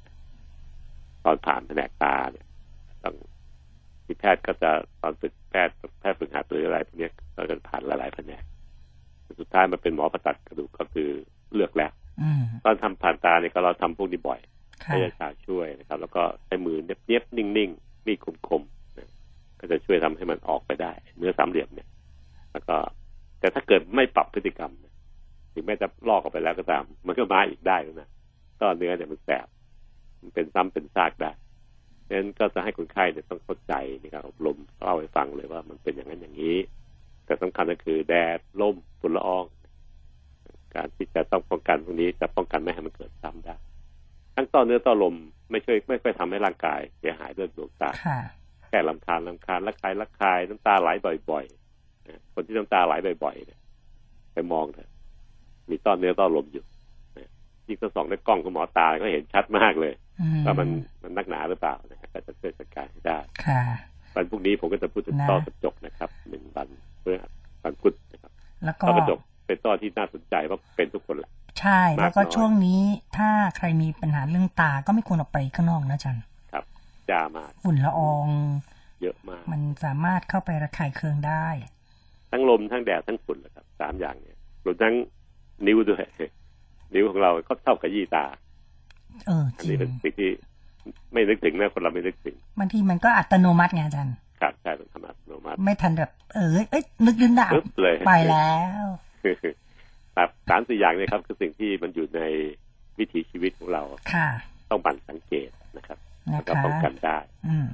ๆตอนผ่านแผนกตาเนี่ยต้องที่แพทย์ก็จะตอนฝึกแพทย์แพทย์ฝึกหัดหรืออะไรพวกนี้เราจะผ่านหลายๆแผนกสุดท้ายมาเป็นหมอผ่าตัดกระดูกก็คือเลือกแล้วตอนทำผ่านตาเนี่ยก็เราทำพวกนี้บ่อยให้ยาชาช่วยนะครับแล้วก็ใช้มือเย็บๆนิ่งๆมีดคมๆก็จะช่วยทำให้มันออกไปได้เนื้อสามเหลี่ยมเนี่ยแล้วก็แต่ถ้าเกิดไม่ปรับพฤติกรรมถึงแม้จะลอกออกไปแล้วก็ตามมันก็มาอีกได้นะต้อเนื้อเนี่ยมันแสบมันเป็นซ้ำเป็นซากได้ดังนั้นก็จะให้คนไข้เนี่ยต้องเข้าใจในการอบรมเล่าให้ฟังเลยว่ามันเป็นอย่างนั้นอย่างนี้แต่สำคัญก็คือแดดลมฝุ่นละอองการที่จะต้องป้องกันพวกนี้จะป้องกันไม่ให้มันเกิดซ้ำได้ทั้งต้อเนื้อต้อลมไม่ช่วยไม่ค่อยทำให้ร่างกายเสียหายเรื่องดวงตาแค่ลำคาญลำคาญละคายละคายน้ำตาไหลบ่อยๆคนที่น้ำตาไหลบ่อยๆเนี่ยไปมองเลยมีต้อเนื้อต้อลมอยู่ยิ่งถ้าส่องด้วยกล้องของหมอตาก็เห็นชัดมากเลยว่ามันมันนักหนาหรือเปล่านะครับก็จะช่วยจัดการได้ค่ะวันพรุ่งนี้ผมก็จะพูดถึงต้อกระจกนะครับหนึ่งวันเพื่อวันพุธนะครับต้อกระจกเป็นต้อที่น่าสนใจเพราะเป็นทุกคนแหละใช่แล้วก็ช่วงนี้ถ้าใครมีปัญหาเรื่องตาก็ไม่ควรออกไปข้างนอกนะจันครับจ้ามากฝุ่นละอองเยอะมากมันสามารถเข้าไประคายเคืองได้ทั้งลมทั้งแดดทั้งฝุ่นนะครับสามอย่างเนี่ยรวมทั้งนิ้วด้วยนิ้วของเราก็เท่ากับยี่ตาเออจริงอันนี้เป็นสิ่งที่ไม่นึกถึงนะคนเราไม่นึกถึงบางทีมันก็อัตโนมัติไงอาจารย์ครับใช่เป็นธรรมอัตโนมัติไม่ทันแบบเออเอ้ยนึกดึงดาบไปแล้วแบบสามสี่อย่างเนี่ยครับคือสิ่งที่มันอยู่ในวิถีชีวิตของเราค่ะต้องบันสังเกตนะครับแล้วก็ป้องกันได้อืม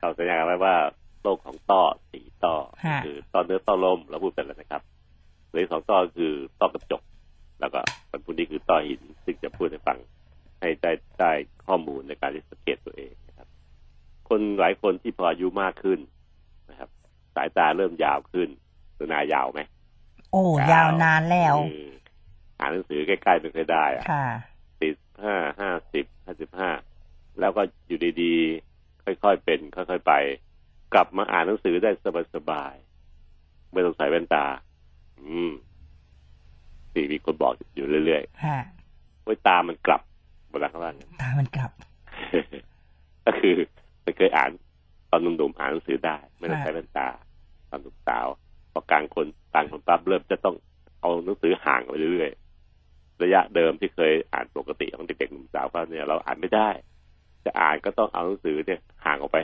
เราสัญญาไว้ว่าโรคของต้อสี่ต้อคือต้อเนื้อต้อลมเราพูดไปแล้วนะครับหรือสองต้อคือต้อกระจกแล้วก็วันพรุ่งนี้คือต้อหินซึ่งจะพูดให้ฟังให้ได้ได้ข้อมูลในการสังเกตตัวเองนะครับคนหลายคนที่พออายุมากขึ้นนะครับสายตาเริ่มยาวขึ้นตัวนายาวไหมโอ้ยาวนานแล้วอ่านหนังสือใกล้ๆไม่เคยได้อะติดห้าห้าสิบห้าสิบห้าแล้วก็อยู่ดีๆค่อยๆเป็นค่อยๆไปกลับมาอ่านหนังสือได้สบายๆไม่ต้องใส่แว่นตาอืมสี่มีคนบอกอยู่เรื่อยๆฮะโอ้ยตามันกลับเวลาเขาว่าตามันกลับ ก็คือมันเคยอ่านตอนหนุ่มๆอ่านหนังสือได้ไม่ต้องใส่แว่นตาตอนหนุ่มสาวพอกลางคนกลางคนปั๊บเริ่มจะต้องเอาหนังสือห่างไปเรื่อยๆระยะเดิมที่เคยอ่านปกติของเด็กๆหนุ่มสาวก็เนี่ยเราอ่านไม่ได้จะอ่านก็ต้องเอาหนังสือเนี่ยห่างออกไป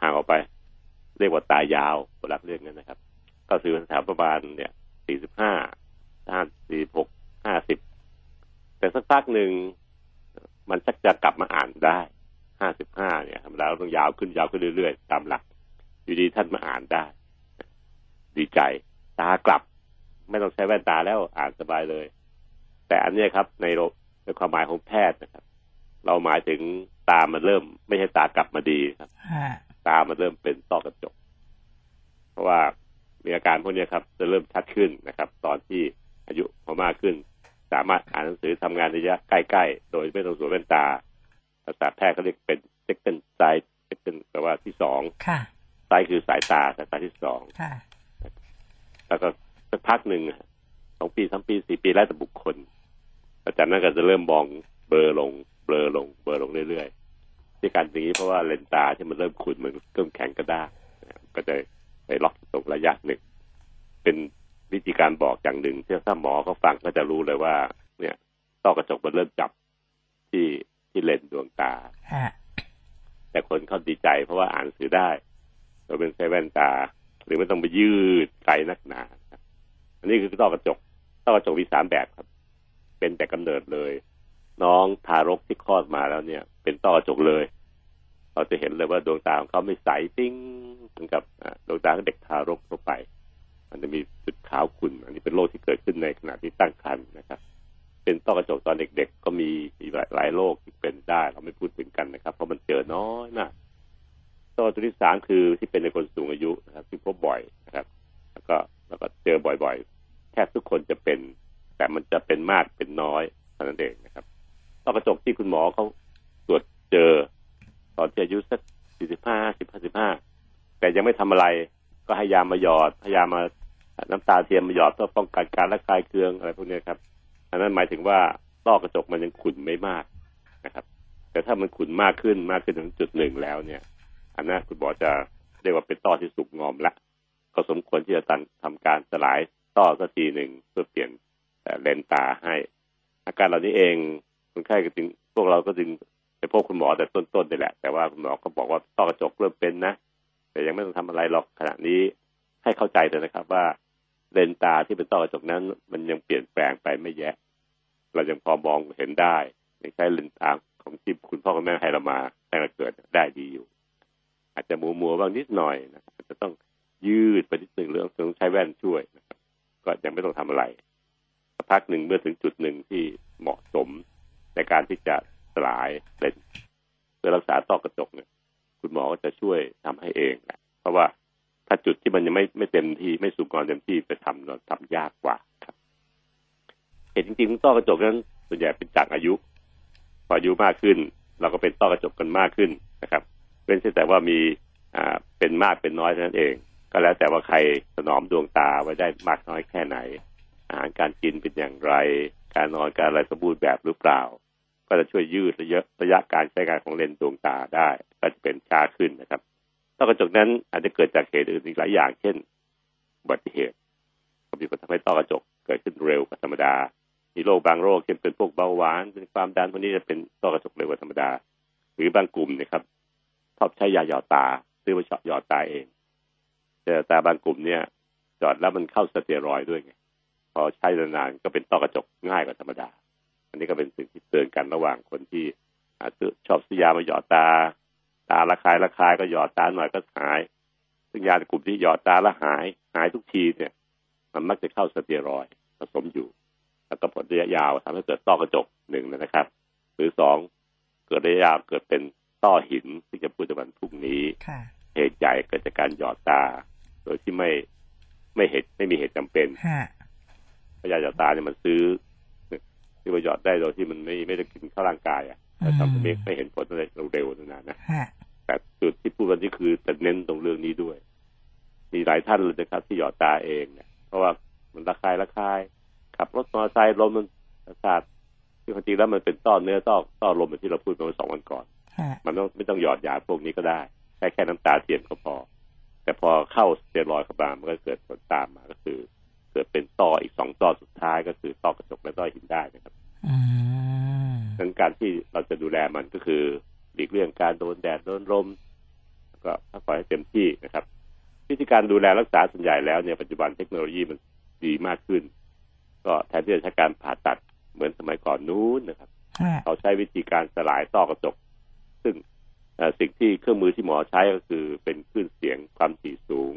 ห่างออกไปเรียกว่าตายาวโบราณเรียกงั้นนะครับก็ซื้อแถวประมาณเนี่ยสี่สิบห้าห้าสี่หกห้าสิบแต่สักพักหนึ่งมันชักจะกลับมาอ่านได้ห้าสิบห้าเนี่ยธรรมดาเราต้องยาวขึ้นยาวขึ้นเรื่อยๆตามหลักอยู่ดีท่านมาอ่านได้ดีใจตากลับไม่ต้องใช้แว่นตาแล้วอ่านสบายเลยแต่อันนี้ครับในในความหมายของแพทย์นะครับเราหมายถึงตามันเริ่มไม่ใช่ตากลับมาดีครับตามันเริ่มเป็นต้อกระจกเพราะว่ามีอาการพวกนี้ครับจะเริ่มชัดขึ้นนะครับตอนที่อายุพอมากขึ้นสามารถอ่านหนังสือทำงานระยะใกล้ๆโดยไม่ต้องสวมแว่นตาภาษาแพทย์เขาเรียกเป็น second sight second แปลว่าที่สองค่ะ sight คือสายตาสายตาที่สองค่ะแล้วก็สักพักหนึ่งสองปีสามปีสี่ปีแล้วแต่บุคคลอาจารย์นั่นก็จะเริ่มมองเบลอลงเบลอลงเบลอลงเรื่อยๆที่การอย่างนี้เพราะว่าเลนตาที่มันเริ่มขุ่นเหมือนเริ่มแข็งกระด้างก็จะไปล็อกตรงระยะหนึ่งเป็นวิธีการบอกอย่างหนึ่งที่ถ้าหมอเขาฟังก็จะรู้เลยว่าเนี่ย ต้อกระจกมันเริ่มจับที่ที่เลนส์ดวงตาแต่คนเขาดีใจเพราะว่าอ่านหนังสือได้โดยไม่ใช้แว่นตาหรือไม่ต้องไปยืดไกลนักหนาอันนี้คือต้อกระจกต้อกระจกมีสามแบบครับเป็นแต่กำเนิดเลยน้องทารกที่คลอดมาแล้วเนี่ยเป็นต้อกระจกเลยเราจะเห็นเลยว่าดวงตาของเขาไม่ใสปิ้งเหมือนกับดวงตาของเด็กทารกทั่วไปมันจะมีจุดขาวขุ่นอันนี้เป็นโรคที่เกิดขึ้นในขณะที่ตั้งครรภ์นะครับเป็นต้อกระจกตอนเด็กๆก็มีหลายโรคที่เป็นได้เราไม่พูดถึงกันนะครับเพราะมันเจอน้อยมากต้อตัวที่สามคือที่เป็นในคนสูงอายุนะครับที่พบบ่อยนะครับแล้วก็แล้วก็เจอบ่อยๆแทบทุกคนจะเป็นแต่มันจะเป็นมากเป็นน้อยเท่านั้นเองนะครับต้อกระจกที่คุณหมอเขาตรวจเจอตอนอายุสักสี่สิบห้าสิบห้าสิบห้าแต่ยังไม่ทำอะไรก็ให้ยามาหยอดให้ยามาน้ำตาเทียมมาหยอดเพื่อป้องกันการระคายเคืองอะไรพวกนี้ครับอันนั้นหมายถึงว่าต้อกระจกมันยังขุ่นไม่มากนะครับแต่ถ้ามันขุ่นมากขึ้นมากขึ้นถึงจุดหนึ่งแล้วเนี่ยอันนั้นคุณหมอจะเรียกว่าเป็นต้อที่สุกงอมละก็สมควรที่จะทำการสลายต้อสักทีหนึ่งเพื่อเปลี่ยนเลนส์ตาให้อาการเหล่านี้เองคนไข้ก็จึงพวกเราก็จึงไปพบคุณหมอแต่ต้นๆนี่แหละแต่ว่าคุณหมอก็บอกว่าต้อกระจกเริ่มเป็นนะแต่ยังไม่ต้องทำอะไรหรอกขณะนี้ให้เข้าใจเลยนะครับว่าเลนส์ตาที่เป็นต้อกระจกนั้นมันยังเปลี่ยนแปลงไปไม่แยะเรายังพอมองเห็นได้ใช้เลนส์ตาของที่คุณพ่อคุณแม่ให้เรามาตั้งแต่เกิดได้ดีอยู่อาจจะมัวมัวบ้างนิดหน่อยนะอาจจะต้องยืดไปนิดหนึ่งหรือต้องใช้แว่นช่วยนะครับก็ยังไม่ต้องทำอะไรสักพักหนึ่งเมื่อถึงจุดหนึ่งที่เหมาะสมในการที่จะสลายเลนส์เพื่อรักษาต้อกระจกเนี่ยคุณหมอก็จะช่วยทำให้เองแหละเพราะว่าถ้าจุดที่มันยังไม่ไม่เต็มที่ไม่สุกงอมเต็มที่ไปทำเราทำยากกว่าครับเหตุจริงๆต้อกระจกนั้นส่วนใหญ่เป็นจากอายุพออายุมากขึ้นเราก็เป็นต้อกระจกกันมากขึ้นนะครับเป็นเช่นแต่ว่ามีอ่าเป็นมากเป็นน้อยเท่านั้นเองก็แล้วแต่ว่าใครถนอมดวงตาไว้ได้มากน้อยแค่ไหนอาหารการกินเป็นอย่างไรการนอนการอะไรสมบูรณ์แบบหรือเปล่าก็จะช่วยยืดระยะระยะการใช้งานของเลนส์ดวงตาได้ก็จะเป็นช้าขึ้นนะครับต้อกระจกนั้นอาจจะเกิดจากเหตุอื่นอีกหลายอย่างเช่นอุบัติเหตุก็มีผลทำให้ต้อกระจกเกิดขึ้นเร็วกว่าธรรมดามีโรคบางโรคเช่นเป็นพวกเบาหวานเป็นความดันพวกนี้จะเป็นต้อกระจกเร็วกว่าธรรมดาหรือบางกลุ่มนะครับชอบใช้ยาหยอดตาซื้อมาหยอดตาเองแต่ตาบางกลุ่มเนี่ยหยอดแล้วมันเข้าสเตียรอยด์ด้วยไงพอใช้นานๆก็เป็นต้อกระจกง่ายกว่าธรรมดาอันนี้ก็เป็นสิ่งที่เตือนกันระหว่างคนที่ชอบซื้อยามาหยอดตาตาละคายละคายก็หยอดตาหน่อยก็หายซึ่งยากลุ่มที่หยอดตาละหายหายทุกทีเนี่ยมันมักจะเข้าสเตียรอยด์ผสมอยู่แล้วก็ผลระยะยาวทำให้เกิดต้อกระจกหนึ่งนะครับหรือสองเกิดระยะยาวเกิดเป็นต้อหินที่จะพูดในวันพรุ่งนี้เหตุใหญ่เกิดจากการหยอดตาโดยที่ไม่ไม่เหตุไม่มีเหตุจำเป็นยาหยอดตาเนี่ยมันซื้อที่ว่าหยอดได้โดยที่มันไม่ไม่ได้กินเข้าร่างกายอ่ะทำให้ไม่เห็นผลอะไรเร็วๆนานๆนะแต่จุดที่พูดวันนี้คือจะเน้นตรงเรื่องนี้ด้วยมีหลายท่านเลยนะครับที่หยอดตาเองเนี่ยเพราะว่ามันระคายระคายขับรถมอเตอร์ไซค์ลมมันสาดที่จริงแล้วมันเป็นต้อเนื้อต้อต้อลมเหมือนที่เราพูดไปเมื่อสองวันก่อนมันต้องไม่ต้องหยอดยาพวกนี้ก็ได้แค่แค่น้ำตาเทียมก็พอแต่พอเข้าสเตียรอยด์เข้ามามันก็เกิดผลตามมาก็คือเกิดเป็นต้ออีกสองต้อสุดท้ายก็คือต้อกระจกและต้อหินได้นะครับดังนั้นการที่เราจะดูแลมันก็คือหลีกเลี่ยงการโดนแดดโดนลมแล้วก็พักผ่อนให้เต็มที่นะครับวิธีการดูแลรักษาส่วนใหญ่แล้วเนี่ยปัจจุบันเทคโนโลยีมันดีมากขึ้นก็แทนที่จะใช้การผ่าตัดเหมือนสมัยก่อนนู้นนะครับเขาใช้วิธีการสลายต้อกระจกซึ่งสิ่งที่เครื่องมือที่หมอใช้ก็คือเป็นคลื่นเสียงความถี่สูง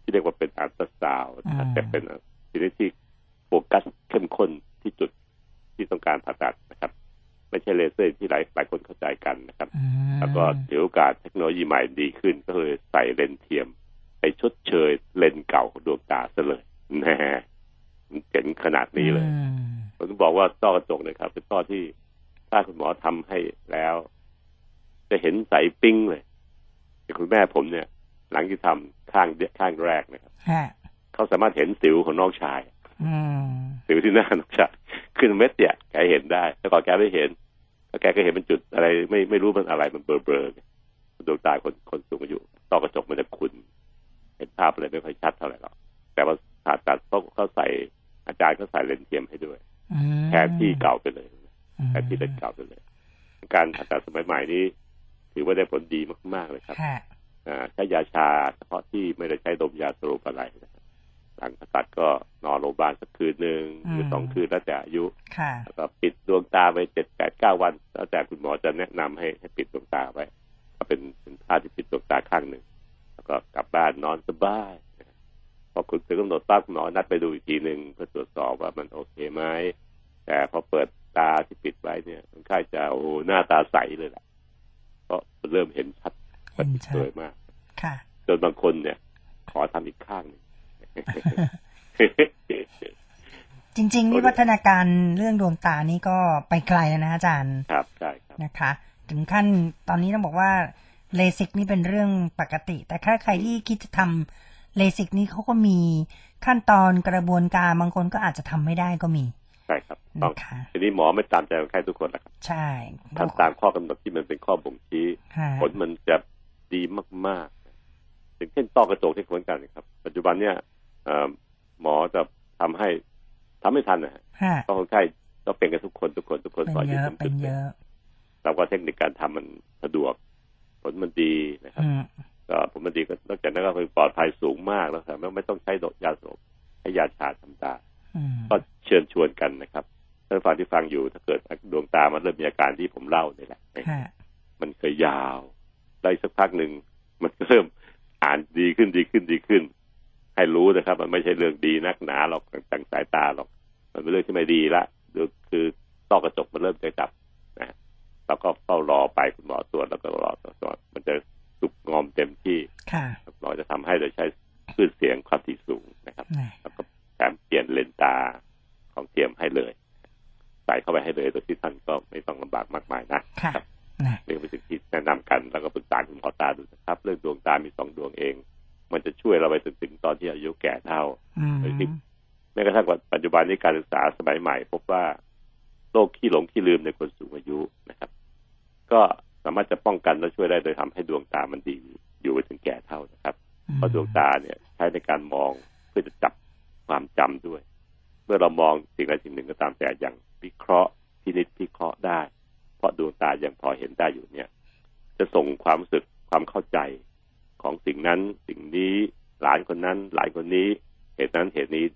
ที่เรียกว่าเป็นอัลตราซาวด์แต่เป็นสิ่งที่โฟกัสเข้มข้นที่จุดที่ต้องการผ่าตัดนะครับไม่ใช่เลเซอร์ที่หลายหลายคนเข้าใจกันนะครับแล้วก็ถือโอกาสเทคโนโลยีใหม่ดีขึ้นก็เลยใส่เลนส์เทียมไปชดเชยเลนส์เก่าของดวงตาซะเลยแน่เจ๋งขนาดนี้เลยผมต้องบอกว่าต้อกระจกนะครับเป็นต้อที่ถ้าคุณหมอทำให้แล้วจะเห็นใสปิ้งเลยแต่คุณแม่ผมเนี่ยหลังที่ทำข้างข้างแรกนะครับเขาสามารถเห็นสิวของน้องชายสิวที่หน้าน้องชายขึ้นเม็ดเนี่ยแกเห็นได้แต่ก่อนแกไม่เห็นแล้วแกก็เห็นเป็นจุดอะไรไม่ไม่รู้มันอะไรมันเบลอเบลอดวงตาคนคนสูงอายุต้อกระจกมันจะขุ่นเห็นภาพอะไรไม่ค่อยชัดเท่าไหร่หรอกแต่ว่าผ่าตัดเขาใส่อาจารย์ก็ใส่เลนส์เทียมให้ด้วย แค่ที่เก่าไปเลยแค่ที่เล็กเก่าไปเลยการผ่าตัดสมัยใหม่นี้ถือว่าได้ผลดีมากๆเลยครับใช้ยาชาเฉพาะที่ไม่ได้ใช้ดมยาสลบอะไรหลังผ่าตัดก็นอนโรงพยาบาลสักคืนหนึ่งหรือสองคืนแล้วแต่อายุแล้วก็ปิดดวงตาไปเจ็ดแปดเก้าวันแล้วแต่คุณหมอจะแนะนำให้ให้ปิดดวงตาไว้ก็เป็นเป็นท่าที่ปิดดวงตาข้างหนึ่งแล้วก็กลับบ้านนอนสบายพอคุณถึงกำหนดปั๊บหมอนัดไปดูอีกทีหนึ่งเพื่อตรวจสอบว่ามันโอเคไหมแต่พอเปิดตาที่ปิดไว้เนี่ยคนไข้จะโอ้หน้าตาใสเลยแหละก็เริ่มเห็นชัดเห็นชัดเลยมากจนบางคนเนี่ยขอทำอีกข้างนึงจริงๆวิวัฒนาการเรื่องดวงตานี่ก็ไปไกลแล้วนะอาจารย์ครับใช่ครับนะคะถึงขั้นตอนนี้ต้องบอกว่าเลสิกนี่เป็นเรื่องปกติแต่ถ้าใครที่คิดจะทำเลสิกนี่เขาก็มีขั้นตอนกระบวนการบางคนก็อาจจะทำไม่ได้ก็มีใช่ครับต้องทีนี้หมอไม่ตามใจคนไข้ทุกคนหรอกครับใช่ทำตามข้อกำหนดที่มันเป็นข้อบ่งชี้ผลมันจะดีมากๆอย่างเช่นต้อกระจกที่เหมือนกันครับปัจจุบันเนี่ยหมอจะทำให้ทำไม่ทันนะฮะเพราะคนไข้ก็เป็นกันทุกคนทุกคนทุกคนต่ออยู่เป็นเยอะแล้วก็เทคนิคการทำมันสะดวกผลมันดีนะครับก็ผลมันดีก็นอกจากนั้นก็คือปลอดภัยสูงมากแล้วครับไม่ต้องใช้ยาสลบให้ยาชาทำตาก็เชิญชวนกันนะครับท่านฟังที่ฟังอยู่ถ้าเกิดดวงตามันเริ่มมีอาการที่ผมเล่านี่แหละมันเคยยาวได้สักพักหนึ่งมันเริ่มอ่านดีขึ้นดีขึ้นดีขึ้นให้รู้นะครับมันไม่ใช่เรื่องดีนักหนาหรอกต่างสายตาหรอกมันเป็นเรื่องที่ไม่ดีละคือต้อกระจกมันเริ่มจะจับนะแล้วก็เฝ้ารอไปคุณหมอตรวจแล้วก็รอตรวจมันจะสุกงอมเต็มที่หมอจะทำให้โดยใช้คลื่นเสียงความถี่สูงนะครับแล้วก็แถมเปลี่ยนเลนส์ตาของเทียมให้เลยใส่เข้าไปให้เลยโดยที่ท่านก็ไม่ต้องลำบากมากมายนะครับนี่เป็นสิ่งที่แนะนำกันแล้วก็ปรึกษาคุณหมอตาดูนะครับเรื่องดวงตามีสองดวงเองมันจะช่วยเราไปจนถึงตอนที่อายุแก่เฒ่าโดยที่แม้กระทั่งปัจจุบันนี้การศึกษาสมัยใหม่พบว่าโรคขี้หลงขี้ลืมในคนสูงอายุนะครับก็สามารถจะป้องกันและช่วยได้โดยทำให้ดวงตามันดีอยู่ไปจนแก่เฒ่านะครับเพราะดวงตาเนี่ยใช้ในการมองเพื่อจะจับความจำด้วยเมื่อเรามองสิ่งใดสิ่งหนึ่งก็ตามแต่อย่างวิเคราะห์พินิจพิเคราะห์ได้เพราะดวงตายังพอเห็นได้อยู่เนี่ยจะส่งความรู้สึกความเข้าใจของสิ่งนั้นสิ่งนี้หลานคนนั้นหลานคนนี้เหตุนั้นเหตุนี้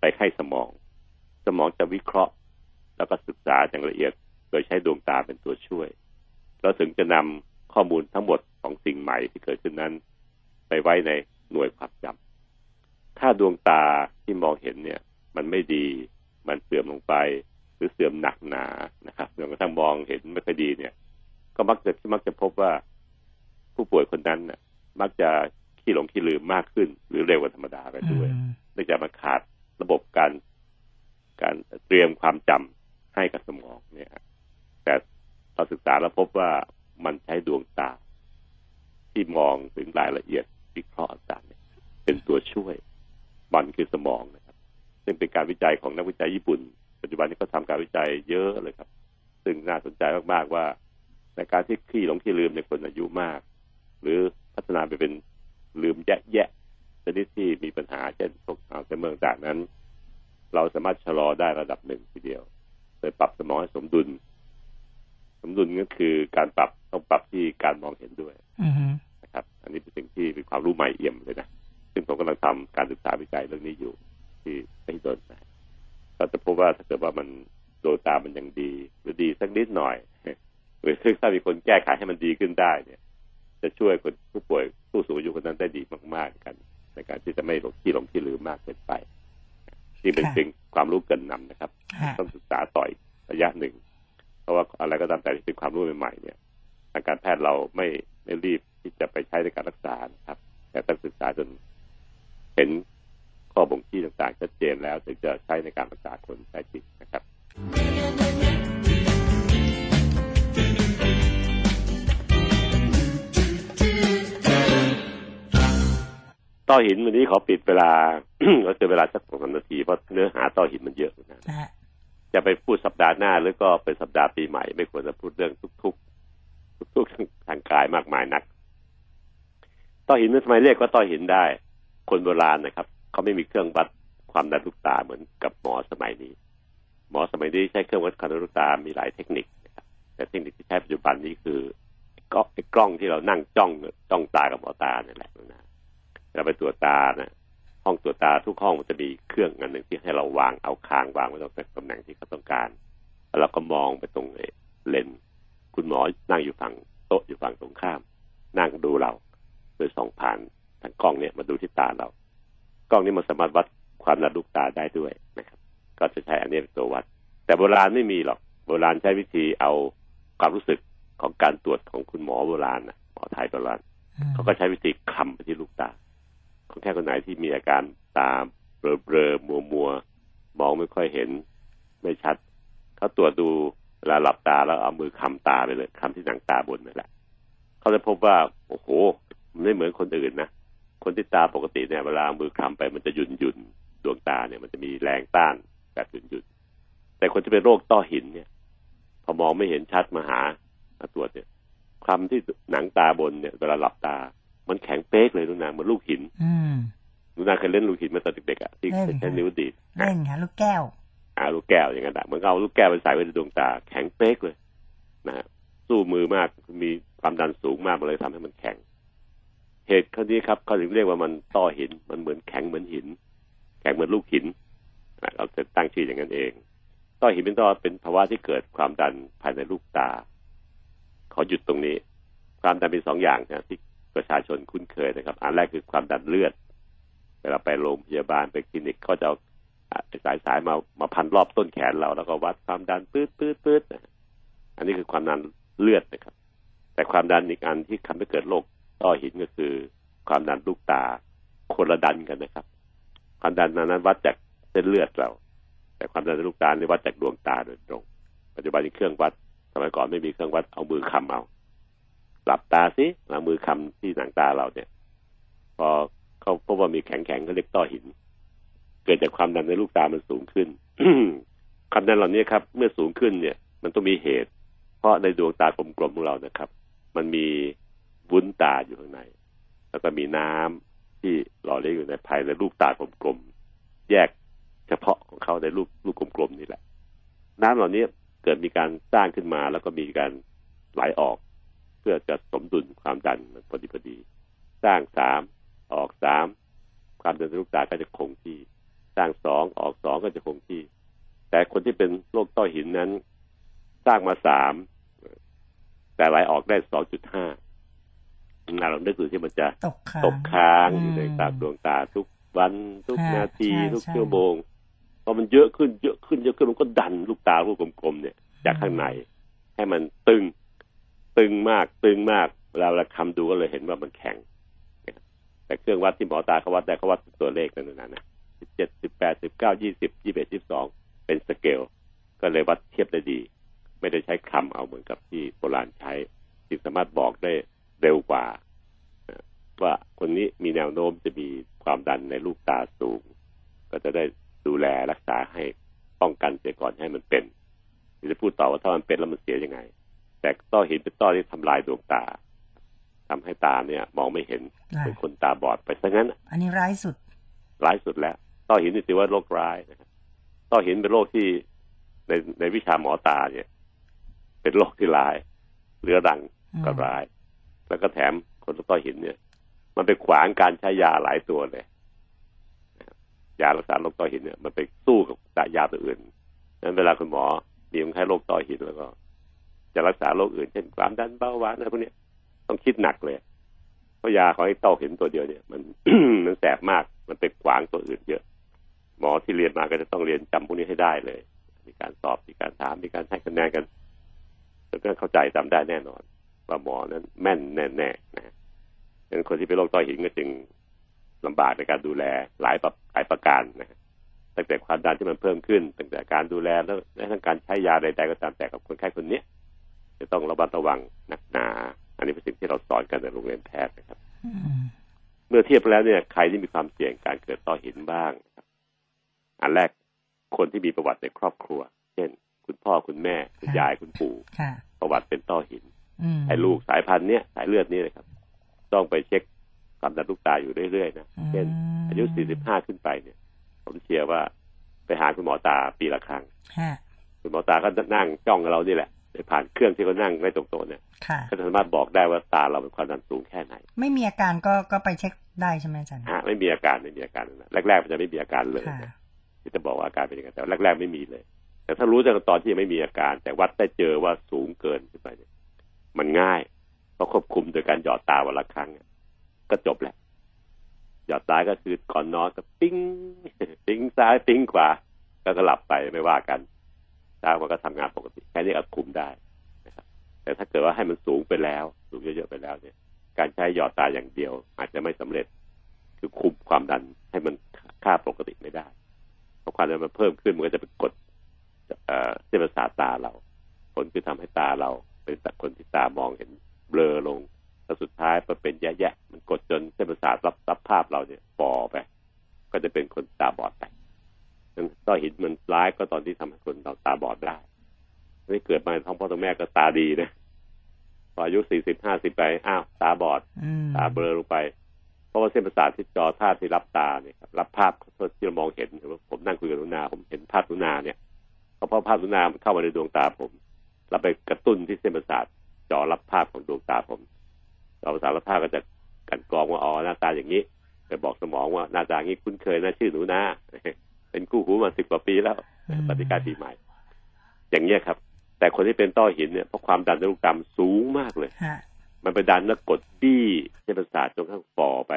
ไปให้สมองสมองจะวิเคราะห์แล้วก็ศึกษาอย่างละเอียดโดยใช้ดวงตาเป็นตัวช่วยแล้วถึงจะนำข้อมูลทั้งหมดของสิ่งใหม่ที่เกิดขึ้นนั้นไปไว้ในหน่วยความจำถ้าดวงตาที่มองเห็นเนี่ยมันไม่ดีมันเสื่อมลงไปหรือเสื่อมหนักหนานะครับจนกระทั่งมองเห็นไม่ค่อยดีเนี่ยก็มักจะมักจะพบว่าผู้ป่วยคนนั้นน่ะมักจะขี้หลงขี้ลืมมากขึ้นหรือเร็วกว่าธรรมดาไปด้วยเนื่องจากมันขาดระบบการการเตรียมความจำให้กับสมองเนี่ยแต่เราศึกษาแล้วพบว่ามันใช้ดวงตาที่มองถึงรายละเอียดวิเคราะห์ต่างๆเป็นตัวช่วยมันคือสมองนะครับซึ่งเป็นการวิจัยของนักวิจัยญี่ปุ่นปัจจุบันนี้ก็ทำการวิจัยเยอะเลยครับซึ่งน่าสนใจมากๆว่าในการที่ขี้หลงขี้ลืมในคนอายุมากหรือพัฒนาไปเป็นลืมแยะแยะชนิดที่มีปัญหาเช่นโรคอัลไซเมอร์ต่างนั้นเราสามารถชะลอได้ระดับหนึ่งทีเดียวโดยปรับสมองให้สมดุลสมดุลก็คือการปรับต้องปรับที่การมองเห็นด้วย mm-hmm. นะครับอันนี้เป็นสิ่งที่เป็นความรู้ใหม่เอี่ยมเลยนะซึ่งผมกำลังทำการศึกษาวิจัยเรื่องนี้อยู่ที่ไต้หวันนะเราจะพบว่าถ้าเกิดว่ามันดวงตามันยังดีหรือดีสักนิดหน่อยหรือถ้ามีคนแก้ไขให้มันดีขึ้นได้เนี่ยจะช่วยคนผู้ป่วยผู้สูงอายุคนนั้นได้ดีมากๆกันในการที่จะไม่หลงที่หลงที่ลืมมากเกินไปที่เป็นเพียงความรู้เกินนำนะครับต้องศึกษาต่ออีกระยะหนึ่งเพราะว่าอะไรก็ตามแต่ที่เป็นความรู้ใหม่ๆเนี่ยทางการแพทย์เราไม่ไม่รีบที่จะไปใช้ในการรักษานะครับแต่ต้องศึกษาจนเห็นข้อบ่งชี้ต่างๆชัดเจนแล้วถึงจะใช้ในการรักษาคนไข้จริงนะครับต้อหินวันนี้ขอปิดเวลา เราเจอเวลาสักสองสามนาทีเพราะเนื้อหาต้อหินมันเยอะนะจะไปพูดสัปดาห์หน้าหรือก็เป็นสัปดาห์ปีใหม่ไม่ควรจะพูดเรื่องทุกๆทุกๆทางกายมากมายนักต้อหินนั้นทำไมเรียกว่าต้อหินได้คนโบราณนะครับเขาไม่มีเครื่องวัดความดันลูกตาเหมือนกับหมอสมัยนี้ หมอสมัยนี้ใช้เครื่องวัดความดันลูกตามีหลายเทคนิคนะครับแต่เทคนิคที่ใช้ปัจจุบันนี้คือก็กล้องที่เรานั่งจ้องจ้องตากับหมอตาเนี่ยแหละนะเราไปตรวจตานะห้องตรวจตาทุกห้องมันจะมีเครื่องอันหนึ่งที่ให้เราวางเอาคางวางไว้ตรงตำแหน่งที่เขาต้องการแล้วเราก็มองไปตรงเลนคุณหมอนั่งอยู่ฝั่งโต๊ะอยู่ฝั่งตรงข้ามนั่งดูเราโดยส่องผ่านทางกล้องเนี่ยมาดูที่ตาเรากล้องนี้มันสามารถวัดความดันลูกตาได้ด้วยนะครับก็จะใช้อันนี้เป็นตัววัดแต่โบราณไม่มีหรอกโบราณใช้วิธีเอาความรู้สึกของการตรวจของคุณหมอโบราณนะหมอไทยโบราณเขาก็ใช้วิธีคำไปที่ลูกตาคนแค่คนไหนที่มีอาการตาเบลอเบลอมัวมัวมองไม่ค่อยเห็นไม่ชัดเขาตรวจดูเวลาหลับตาแล้วเอามือคำตาไปเลยคำที่หนังตาบนนั่นแหละเขาจะพบว่าโอ้โหมันไม่เหมือนคนอื่นนะคนที่ตาปกติเนี่ยเวลามือคำไปมันจะหยุ่นหยุ่นดวงตาเนี่ยมันจะมีแรงต้านแบบหยุ่นหยุ่นแต่คนที่เป็นโรคต้อหินเนี่ยพอมองไม่เห็นชัดมาหามาตรวจเนี่ยคำที่หนังตาบนเนี่ยเวลาหลับตามันแข็งเป๊กเลยลูกนาเหมือนลูกหินลูกนาเคยเล่นลูกหินมาตอนเด็กๆอ่ะที่ใช้นิ้วดีดเล่นค่ะลูกแก้วอ่าลูกแก้วอย่างนั้นเหมือนเอาลูกแก้วไปใส่ไว้ในดวงตาแข็งเป๊กเลยนะฮะสู้มือมากมีความดันสูงมากเลยทำให้มันแข็งเหตุข้อนี้ครับเขาถึงเรียกว่ามันต้อหินมันเหมือนแข็งเหมือนหินแข็งเหมือนลูกหินนะเราจะตั้งชื่ออย่างนั้นเองต้อหินเป็นต้อเป็นภาวะที่เกิดความดันภายในลูกตาขอหยุดตรงนี้ความดันเป็นสองอย่างนะที่ประชาชนคุ้นเคยนะครับอันแรกคือความดันเลือดเวลาไปโรงพยาบาลไปคลินิกเขาจะเอาสายสายมามาพันรอบต้นแขนเราแล้วก็วัดความดันปื๊ดปื๊ดปื๊ดอันนี้คือความดันเลือดนะครับแต่ความดันอีกอันที่ทำให้เกิดโรคต้อหินก็คือความดันลูกตาคนละดันกันนะครับความดันนั้นวัดจากเส้นเลือดเราแต่ความดันลูกตาเนี่ยวัดจากดวงตาโดยตรงปัจจุบันมีเครื่องวัดสมัยก่อนไม่มีเครื่องวัดเอามือคำเอาหลับตาสิแล้วมือคำที่หนังตาเราเนี่ยพอเขาพบว่ามีแข็งๆก็เรียกต้อหินเกิดจากความดันในลูกตามันสูงขึ้น ความดันเหล่านี้ครับเมื่อสูงขึ้นเนี่ยมันต้องมีเหตุเพราะในดวงตากลมๆของเรานะครับมันมีวุ้นตาอยู่ข้างในแล้วก็มีน้ำที่หล่อเลี้ยงอยู่ในภายในลูกตากลมๆแยกเฉพาะของเขาในลูกลูกกลมๆนี่แหละน้ำเหล่านี้เกิดมีการสร้างขึ้นมาแล้วก็มีการไหลออกเพื่อจะสมดุลความดันพอดีพอดีสร้างสามออกสามความดันในลูกตาก็จะคงที่สร้างสองออกสองก็จะคงที่แต่คนที่เป็นโรคต้อหินนั้นสร้างมาสามแต่ไหลออกได้สองจุดห้าเราเลือกดูที่มันจะตกค้างอยู่ในตาดวงตาทุกวันทุกนาทีทุกชั่วโมงพอมันเยอะขึ้นเยอะขึ้นเยอะขึ้นมันก็ดันลูกตาลูกกลมๆเนี่ยจากข้างในให้มันตึงตึงมากตึงมากเวลาเราคำดูก็เลยเห็นว่ามันแข็งแต่เครื่องวัดที่หมอตาเขาวัดได้เขาวัดตัวเลขนั่นน่ะนะสิบเจ็ดสิบแปดสิบเก้ายี่สิบยี่สิบเอ็ดยี่สิบสองเป็นสเกลก็เลยวัดเทียบได้ดีไม่ได้ใช้คำเอาเหมือนกับที่โบราณใช้จึงสามารถบอกได้เร็วกว่าว่าคนนี้มีแนวโน้มจะมีความดันในลูกตาสูงก็จะได้ดูแลรักษาให้ป้องกันเสียก่อนให้มันเป็นจะพูดต่อว่าถ้ามันเป็นแล้วมันเสียยังไงแต่ต้อหินเป็นต้อที่ทำลายดวงตาทำให้ตาเนี่ยมองไม่เห็นเป็นคนตาบอดไปซะงั้นอันนี้ร้ายสุดร้ายสุดแล้วต้อหินถือว่าโรคร้ายนะครับต้อหินเป็นโรคที่ในในวิชาหมอตาเนี่ยเป็นโรคที่ร้ายเรื้อรังก็ร้ายแล้วก็แถมคนต้อหินเนี่ยมันไปขวางการใช้ยาหลายตัวเลยยารักษาโรคต้อหินเนี่ยมันไปสู้กับยาตัวอื่นนั้นเวลาคุณหมอมีคนไข้โรคต้อหินแล้วก็จะรักษาโรคอื่นเช่นความดันเบาหวานอะไรพวกนี้ต้องคิดหนักเลยเพราะยาของไอ้ต้อหินตัวเดียวเนี่ยมัน มันแสบมากมันไปขวางตัวอื่นเยอะหมอที่เรียนมาก็จะต้องเรียนจำพวกนี้ให้ได้เลยมีการสอบมีการถามมีการให้คะแนนกันจนกระทั่งเข้าใจจำได้แน่นอนว่าหมอนั้นแม่นแน่ๆนะดังนั้นคนที่เป็นโรคต้อหินก็จึงลำบากในการดูแลหลายแบบหลายประการนะตั้งแต่ความดันที่มันเพิ่มขึ้นตั้งแต่การดูแลแล้วทั้งการใช้ยาใดๆก็ตามแต่กับคนไข้คนนี้จะต้องระมัดระวังหนักหนาอันนี้เป็นสิ่งที่เราสอนกันในโรงเรียนแพทย์นะครับ mm-hmm. เมื่อเทียบแล้วเนี่ยใครที่มีความเสี่ยงการเกิดต้อหินบ้างครับอันแรกคนที่มีประวัติในครอบครัวเช่นคุณพ่อคุณแม่คุณยายคุณปู่ประวัติเป็นต้อหิน mm-hmm. ไอ้ลูกสายพันธุ์เนี้ยสายเลือดนี้เลยครับต้องไปเช็คความดันลูกตาอยู่เรื่อยๆนะ mm-hmm. เช่นอายุสี่สิบห้าขึ้นไปเนี่ยผมเชื่อว่า ไปหาคุณหมอตาปีละครั้งคุณหมอตาก็นั่งจ้องเรานี่แหละผ่านเครื่องที่เขานั่งไม่ตรงตัวเนี่ยก็สามารถบอกได้ว่าตาเราเป็นความดันสูงแค่ไหนไม่มีอาการก็ก็ไปเช็คได้ใช่ไหมอาจารย์ฮะไม่มีอาการไม่มีอาการนะแรกๆมันจะไม่มีอาการเลยที่จะบอกว่าอาการเป็นยังไงแต่แรกๆไม่มีเลยแต่ถ้ารู้จากตอนที่ยังไม่มีอาการแต่วัดได้เจอว่าสูงเกินขึ้นไปเนี่ยมันง่ายเพราะควบคุมโดยการหยอดตาวันละครั้งก็จบแหละหยอดตาก็คือก่อนนอนก็ปิ้งปิ้งซ้ายปิ้งขวาแล้วก็หลับไปไม่ว่ากันตามันก็ทำงานปกติแค่นี้ก็คุมได้นะครับแต่ถ้าเกิดว่าให้มันสูงไปแล้วสูงเยอะๆไปแล้วเนี่ยการใช้หยอดตาอย่างเดียวอาจจะไม่สำเร็จคือคุมความดันให้มันค่าปกติไม่ได้เพราะความดันมันเพิ่มขึ้นมันก็จะไปกดเส้นประสาทตาเราผลคือทำให้ตาเราเป็นคนที่ตามองเห็นเบลอลงแล้วสุดท้ายมันเป็นแย่ๆมันกดจนเส้นประสาทรับรับภาพเราเนี่ยฟอไปก็จะเป็นคนตาบอดไปต้อหินมันร้ายก็ตอนที่ทำให้คนตาบอดได้ไม่เกิดมาท้องพ่อท้องแม่ก็ตาดีนะพออายุสี่สิบห้าสิบไปอ้าวตาบอดตาเบลอลงไปเพราะว่าเส้นประสาทที่จอธาตุที่รับตาเนี่ยรับภาพที่เรามองเห็นผมนั่งคุยกับลุนาผมเห็นภาพลุนาเนี่ยเพราะภาพลุนามันเข้ามาในดวงตาผมเราไปกระตุ้นที่เส้นประสาทจอรับภาพของดวงตาผมจอประสาทรับภาพก็จะกันกรองว่าอ๋อหน้าตาอย่างนี้ไปบอกสมองว่าหน้าตาอย่างนี้คุ้นเคยนะชื่อหนูนาเป็นคู่หูมาสิบกว่าปีแล้วปฏิการปีใหม่อย่างเงี้ยครับแต่คนที่เป็นต้อหินเนี่ยเพราะความดันในลูกตาสูงมากเลยมันไปดันแล้วกดบี้เส้นประสาทจนข้างฝ่อไป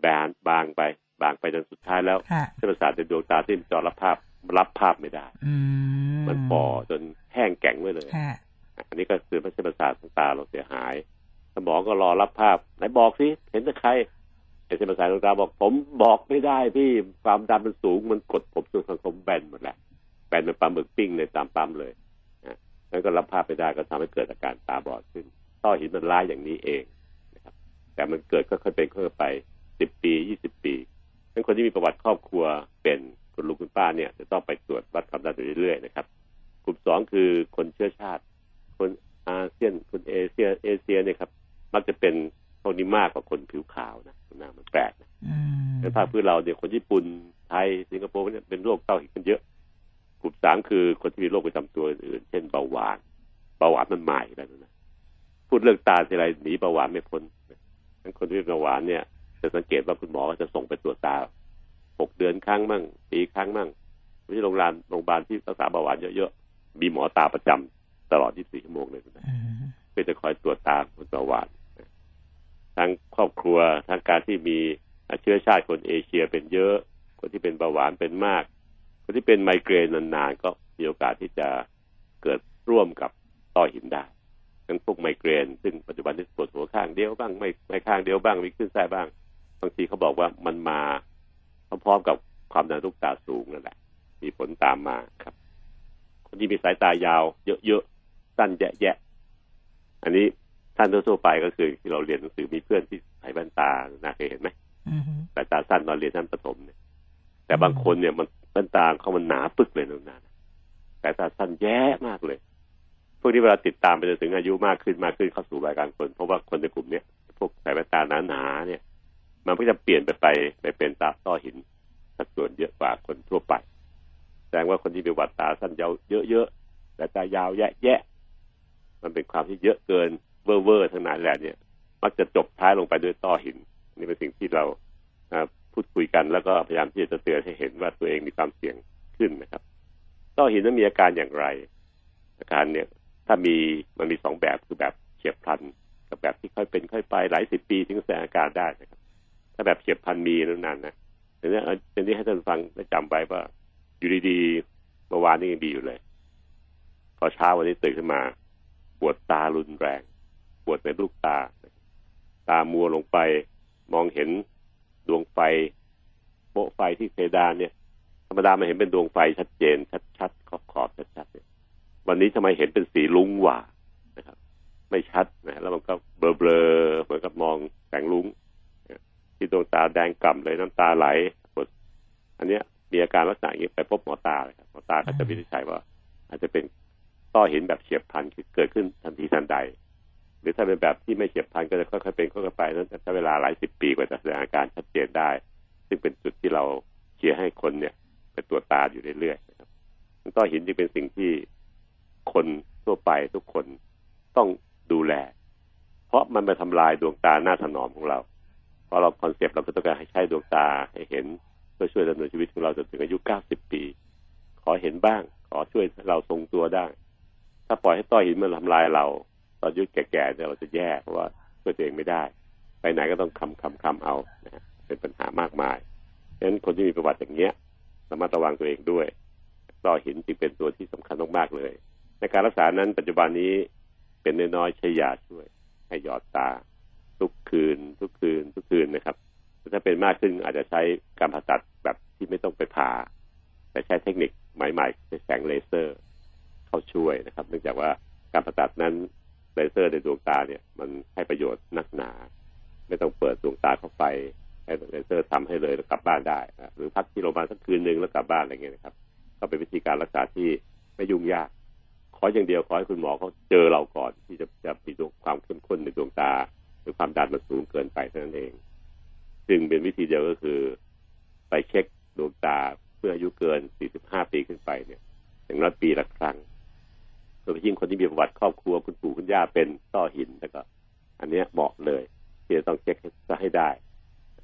แบนบางไปบางไปจนสุดท้ายแล้วเส้นประสาทในดวงตาที่จอรับภาพรับภาพไม่ได้มันฝ่อจนแห้งแข็งไปเลยอันนี้ก็คือเส้นประสาทดวงตาเราเสียหายสมองก็รอรับภาพไหนบอกสิเห็นแต่ใครเส้นประสาทดวงตาบอกผมบอกไม่ได้พี่ความดันมันสูงมันกดผมจนสังคมแบนหมดแหละแบนเป็นปลาหมึกปิ้งเลยตามปั๊มเลยนะแล้วก็รับภาพไปได้ก็ทำให้เกิดอาการตาบอดขึ้นต้อหินมันร้ายอย่างนี้เองนะครับแต่มันเกิดก็ค่อยเป็นค่อยไปสิบปียี่สิบปีทั้งคนที่มีประวัติครอบครัวเป็นคุณลุงคุณป้าเนี่ยจะต้องไปตรวจวัดความดันอยู่เรื่อยๆนะครับกลุ่มสองคือคนเชื้อชาติคนอาเซียนคนเอเชียเอเชียเนี่ยครับมักจะเป็นพวกนี้มากกว่าคนผิวขาวนะหน้ามันแปลกนะในภาคพื้นเราเดี๋ยวคนญี่ปุ่นไทยสิงคโปร์เนี่ยเป็นโรคเต้าหินกันเยอะกลุ่มสามคือคนที่มีโรคประจำตัวอื่นเช่นเบาหวานเบาหวานมันใหม่แล้วนะพูดเรื่องตาทีไรหนีเบาหวานไม่พ้นทั้งคนที่เป็นเบาหวานเนี่ยจะสังเกตว่าคุณหมอก็จะส่งไปตรวจตาหกเดือนครั้งมั่งปีครั้งมั่งไม่ใช่โรงพยาบาลโรงพยาบาลที่รักษาเบาหวานเยอะๆมีหมอตาประจำตลอดยี่สิบสี่ชั่วโมงเลยนะเพื่อจะคอยตรวจตาคนเบาหวานทั้งครอบครัวทั้งการที่มีเชื้อชาติคนเอเชียเป็นเยอะคนที่เป็นเบาหวานเป็นมากคนที่เป็นไมเกรนนานๆก็มีโอกาสที่จะเกิดร่วมกับต้อหินได้ทั้งพวกไมเกรนซึ่งปัจจุบันนี้ปวดหัวข้างเดียวบ้างไม่ไม่ข้างเดียวบ้างมีขึ้นไส้บ้างบางทีเขาบอกว่ามันมาพร้อมๆกับความดันลูกตาสูงนั่นแหละมีผลตามมาครับคนที่มีสายตายาวเยอะๆสั้นแยะๆอันนี้ท่านทั่วไปก็คือที่เราเรียนหนังสือมีเพื่อนที่ใส่แว่นตานะเคยเห็นไหมสายตาสั้นตอนเรียนชั้นประถมเนี่ยแต่บางคนเนี่ยมันแว่นตาเขามันหนาปึกเลยนานๆสายตาสั้นแย่มากเลยพวกนี้เวลาติดตามไปจนถึงอายุมากขึ้นมากขึ้นเข้าสู่รายการคนเพราะว่าคนในกลุ่มเนี้ยพวกใส่แว่นตาหนาๆเนี่ยมันก็จะเปลี่ยนไปไปไปเป็นตาต้อหินสัดส่วนเยอะกว่าคนทั่วไปแสดงว่าคนที่มีประวัติตาสั้นยาวเยอะๆแต่ตายาวแยะๆมันเป็นความที่เยอะเกินเว่อๆทั้งนั้นแหละเนี่ยมักจะจบท้ายลงไปด้วยต้อหินนี่เป็นสิ่งที่เราพูดคุยกันแล้วก็พยายามที่จะเตือนให้เห็นว่าตัวเองมีความเสี่ยงขึ้นนะครับต้อหินนั้นมีอาการอย่างไรอาการเนี่ยถ้ามีมันมีสองแบบคือแบบเฉียบพลันกับแบบที่ค่อยเป็นค่อยไปหลายสิบปีถึงแสดงอาการได้นะครับถ้าแบบเฉียบพลันมีนานๆนะอันนี้อันนี้ให้ท่านฟังและจำไว้ว่าอยู่ดีๆเมื่อวานนี้ยังดีอยู่เลยพอเช้าวันนี้ตื่นขึ้นมาปวดตารุนแรงปวดในลูกตาตามัวลงไปมองเห็นดวงไฟโปะไฟที่เพดานเนี่ยธรรมดามันเห็นเป็นดวงไฟชัดเจนชัดๆขอบๆชัดๆเนี่ยวันนี้ทำไมเห็นเป็นสีลุ้งหว่านะครับไม่ชัดนะแล้วมันก็เบลอๆเหมือนกับมองแสงลุ้งที่ดวงตาแดงกล่ำเลยน้ำตาไหลปวดอันเนี้ยมีอาการลักษณะอย่างนี้ไปพบหมอตาเลยครับหมอตาเขาจะวินิจฉัยว่าอาจจะเป็นต้อหินแบบเฉียบพลันเกิดขึ้นทันทีทันใดหรือถ้าเป็นแบบที่ไม่เฉียบพลันก็จะค่อยๆเป็นค่อยๆไปนั้นจะใช้เวลาหลายสิบปีกว่าจะแสดงอาการชัดเจนได้ซึ่งเป็นจุดที่เราเชียร์ให้คนเนี่ย เป็นตัวตาอยู่เรื่อยๆนะครับก้อนหินจึงเป็นสิ่งที่คนทั่วไปทุกคนต้องดูแลเพราะมันไปทำลายดวงตาหน้าถนอมของเราพอเราคอนเซปต์เราก็ต้องการให้ใช้ดวงตาให้เห็นเพื่อช่วยดำเนินชีวิตของเราจนถึงอายุเก้าสิบปีขอเห็นบ้างขอช่วยเราทรงตัวได้ถ้าปล่อยให้ต้อหินมันทำลายเราตอนอายุแก่ๆเนี่ยเราจะแย่เพราะว่าช่วยตัวเองไม่ได้ไปไหนก็ต้องคำคำคำเอานะเป็นปัญหามากมายเพราะฉะนั้นคนที่มีประวัติอย่างเงี้ยสามารถระวังตัวเองด้วยต้อหินจึงเป็นตัวที่สำคัญมากๆเลยในการรักษานั้นปัจจุบันนี้เป็นน้อยๆใช้ยาช่วยให้หยอดตาทุกคืนทุกคืนทุกคืนนะครับถ้าเป็นมากขึ้นอาจจะใช้การผ่าตัดแบบที่ไม่ต้องไปผ่าแต่ใช้เทคนิคใหม่ๆใช้แสงเลเซอร์เข้าช่วยนะครับเนื่องจากว่าการผ่าตัดนั้นเลเซอร์ในดวงตาเนี่ยมันให้ประโยชน์นักหนาไม่ต้องเปิดดวงตาเข้าไปให้เลเซอร์ทำให้เลยแล้วกลับบ้านได้หรือพักที่โรงพยาบาลสักคืนนึงแล้วกลับบ้านอะไรเงี้ยนะครับก็เป็นวิธีการรักษาที่ไม่ยุ่งยากขออย่างเดียวขอให้คุณหมอเขาเจอเราก่อนที่จะจะมีความเข้มข้นในดวงตาหรือความดันมันสูงเกินไปเท่านั้นเองซึ่งเป็นวิธีเดียวก็คือไปเช็คดวงตาเมื่ออายุเกินสี่สิบห้าปีขึ้นไปเนี่ยอย่างน้อยปีละครั้งโดยเฉพาะยิ่งคนที่มีประวัติครอบครัวคุณปู่คุณย่าเป็นต้อหินแล้วก็อันนี้เหมาะเลยที่จะต้องเช็คจะให้ได้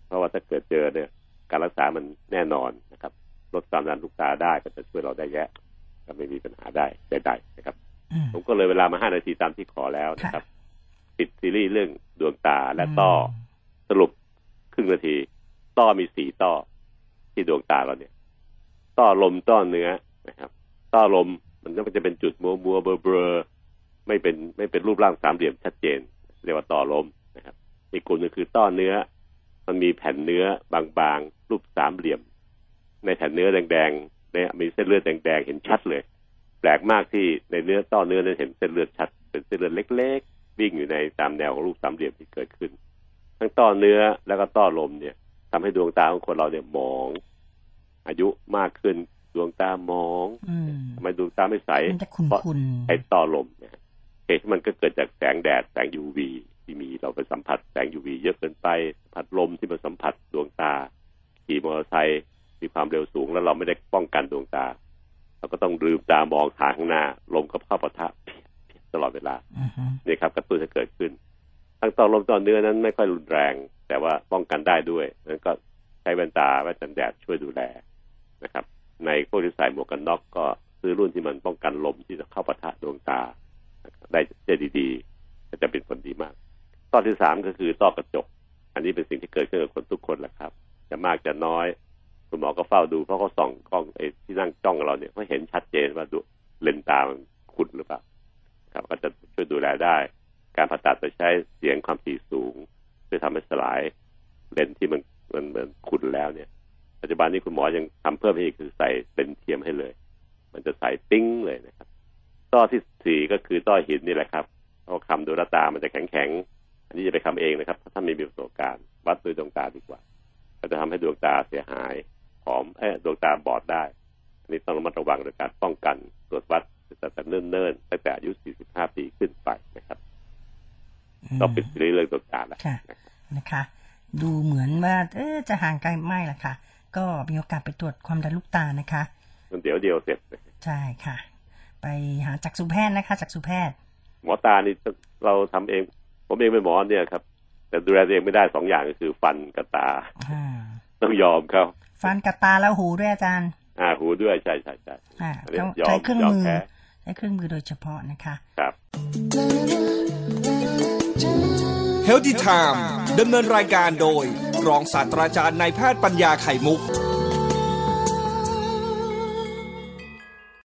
เพราะว่าถ้าเกิดเจอเนี่ยการรักษามันแน่นอนนะครับลดความดันลูกตาได้ก็จะช่วยเราได้แยะก็ไม่มีปัญหาได้ได้นะครับผมก็เลยเวลามาห้านาทีตามที่ขอแล้วนะครับปิดซีรีส์เรื่องดวงตาและต้อสรุปครึ่งนาทีต้อมีสี่ต้อที่ดวงตาเราเนี่ยต้อลมต้อเนื้อนะครับต้อลมมันก็จะเป็นจุดมัวมัวเบลอๆไม่เป็นไม่เป็นรูปร่างสามเหลี่ยมชัดเจนเรียกว่าต้อลมนะครับอีกกลุ่มนึงคือต้อเนื้อมันมีแผ่นเนื้อบางๆรูปสามเหลี่ยมในแผ่นเนื้อแดงๆเนี่ยมีเส้นเลือดแดงๆเห็นชัดเลยแปลกมากที่ในเนื้อต้อเนื้อเนี่ยเห็นเส้นเลือดชัดเป็นเส้นเลือดเล็กๆวิ่งอยู่ในตามแนวของรูปสามเหลี่ยมที่เกิดขึ้นทั้งต้อเนื้อแล้วก็ต้อลมเนี่ยทำให้ดวงตาของคนเราเนี่ยหมองอายุมากขึ้นดวงตาหมองทำไมดวงตาไม่ใสเพราะไอ้ต้อลมเนี่ยเหตุที่มันก็เกิดจากแสงแดดแสง ยู วี ที่มีเราไปสัมผัสแสง ยู วี เยอะเกินไปสัมผัสลมที่มันสัมผัสดวงตาขี่มอเตอร์ไซค์มีความเร็วสูงแล้วเราไม่ได้ป้องกันดวงตาเราก็ต้องลืมตามองหาข้างหน้าลมกับข้าวปะทะตลอดเวลานี่ครับกระตุ้นจะเกิดขึ้นทั้งต้อลมต้อเนื้อนั้นไม่ค่อยรุนแรงแต่ว่าป้องกันได้ด้วยนั้นก็ใช้แว่นตาแว่นกันแดดช่วยดูแลนะครับในพวกที่ใส่หมวกกันน็อกก็ซื้อรุ่นที่มันป้องกันลมที่จะเข้าปะทะดวงตาได้ได้ดีๆก็จะเป็นผลดีมากต้อที่สามก็คือต้อกระจกอันนี้เป็นสิ่งที่เกิดขึ้นกับคนทุกคนแหละครับจะมากจะน้อยคุณหมอก็เฝ้าดูเพราะเขาส่องกล้องไอ้ที่นั่งจ้องเราเนี่ยเขาเห็นชัดเจนว่าดูเลนตามันขุ่นหรือเปล่าครับก็จะช่วยดูแลได้การผ่าตัดจะใช้เสียงความถี่สูงช่วยทำให้สลายเลนที่มันมันมันขุ่นแล้วเนี่ยปัจจุบันนี้คุณหมอยังทำเพิ่มให้คือใส่เลนเทียมให้เลยมันจะใส่ปิ้งเลยนะครับต้อที่สี่ก็คือต้อหินนี่แหละครับเขาคำดูตามันจะแข็งแข็งอันนี้จะไปคำเองนะครับถ้าท่านมีประสบการณ์วัดด้วยดวงตาดีกว่าก็จะทำให้ดวงตาเสียหายผมเอ๊ะดวงตาบอดได้อันนี้ต้องระมัดระวังโดยการป้องกันตรวจวัดตั้งแต่เนิ่นๆตั้งแต่อายุสี่สิบห้าปีขึ้นไปนะครับต้องปิดซีรีส์เรื่องดวงตาแล้วนะคะดูเหมือนว่าเอ๊ะจะห่างไกลไม่ล่ะค่ะก็มีโอกาสไปตรวจความดันลูกตานะคะเดี๋ยวเดียวเสร็จใช่ค่ะไปหาจักษุแพทย์นะคะจักษุแพทย์หมอตานี่เราทำเองผมเองเป็นหมอเนี่ยครับแต่ดูแลเองไม่ได้สองอย่างก็คือฟันกับตาต้องยอมเขาฟันกับตาแล้วหูด้วยอาจารย์อ่าหูด้วยใช่ใช่ใช่ต้องใช้เครื่องมือใช้เครื่องมือโดยเฉพาะนะคะครับ Healthy Time ดำเนินรายการโดยรองศาสตราจารย์นายแพทย์ปัญญาไข่มุก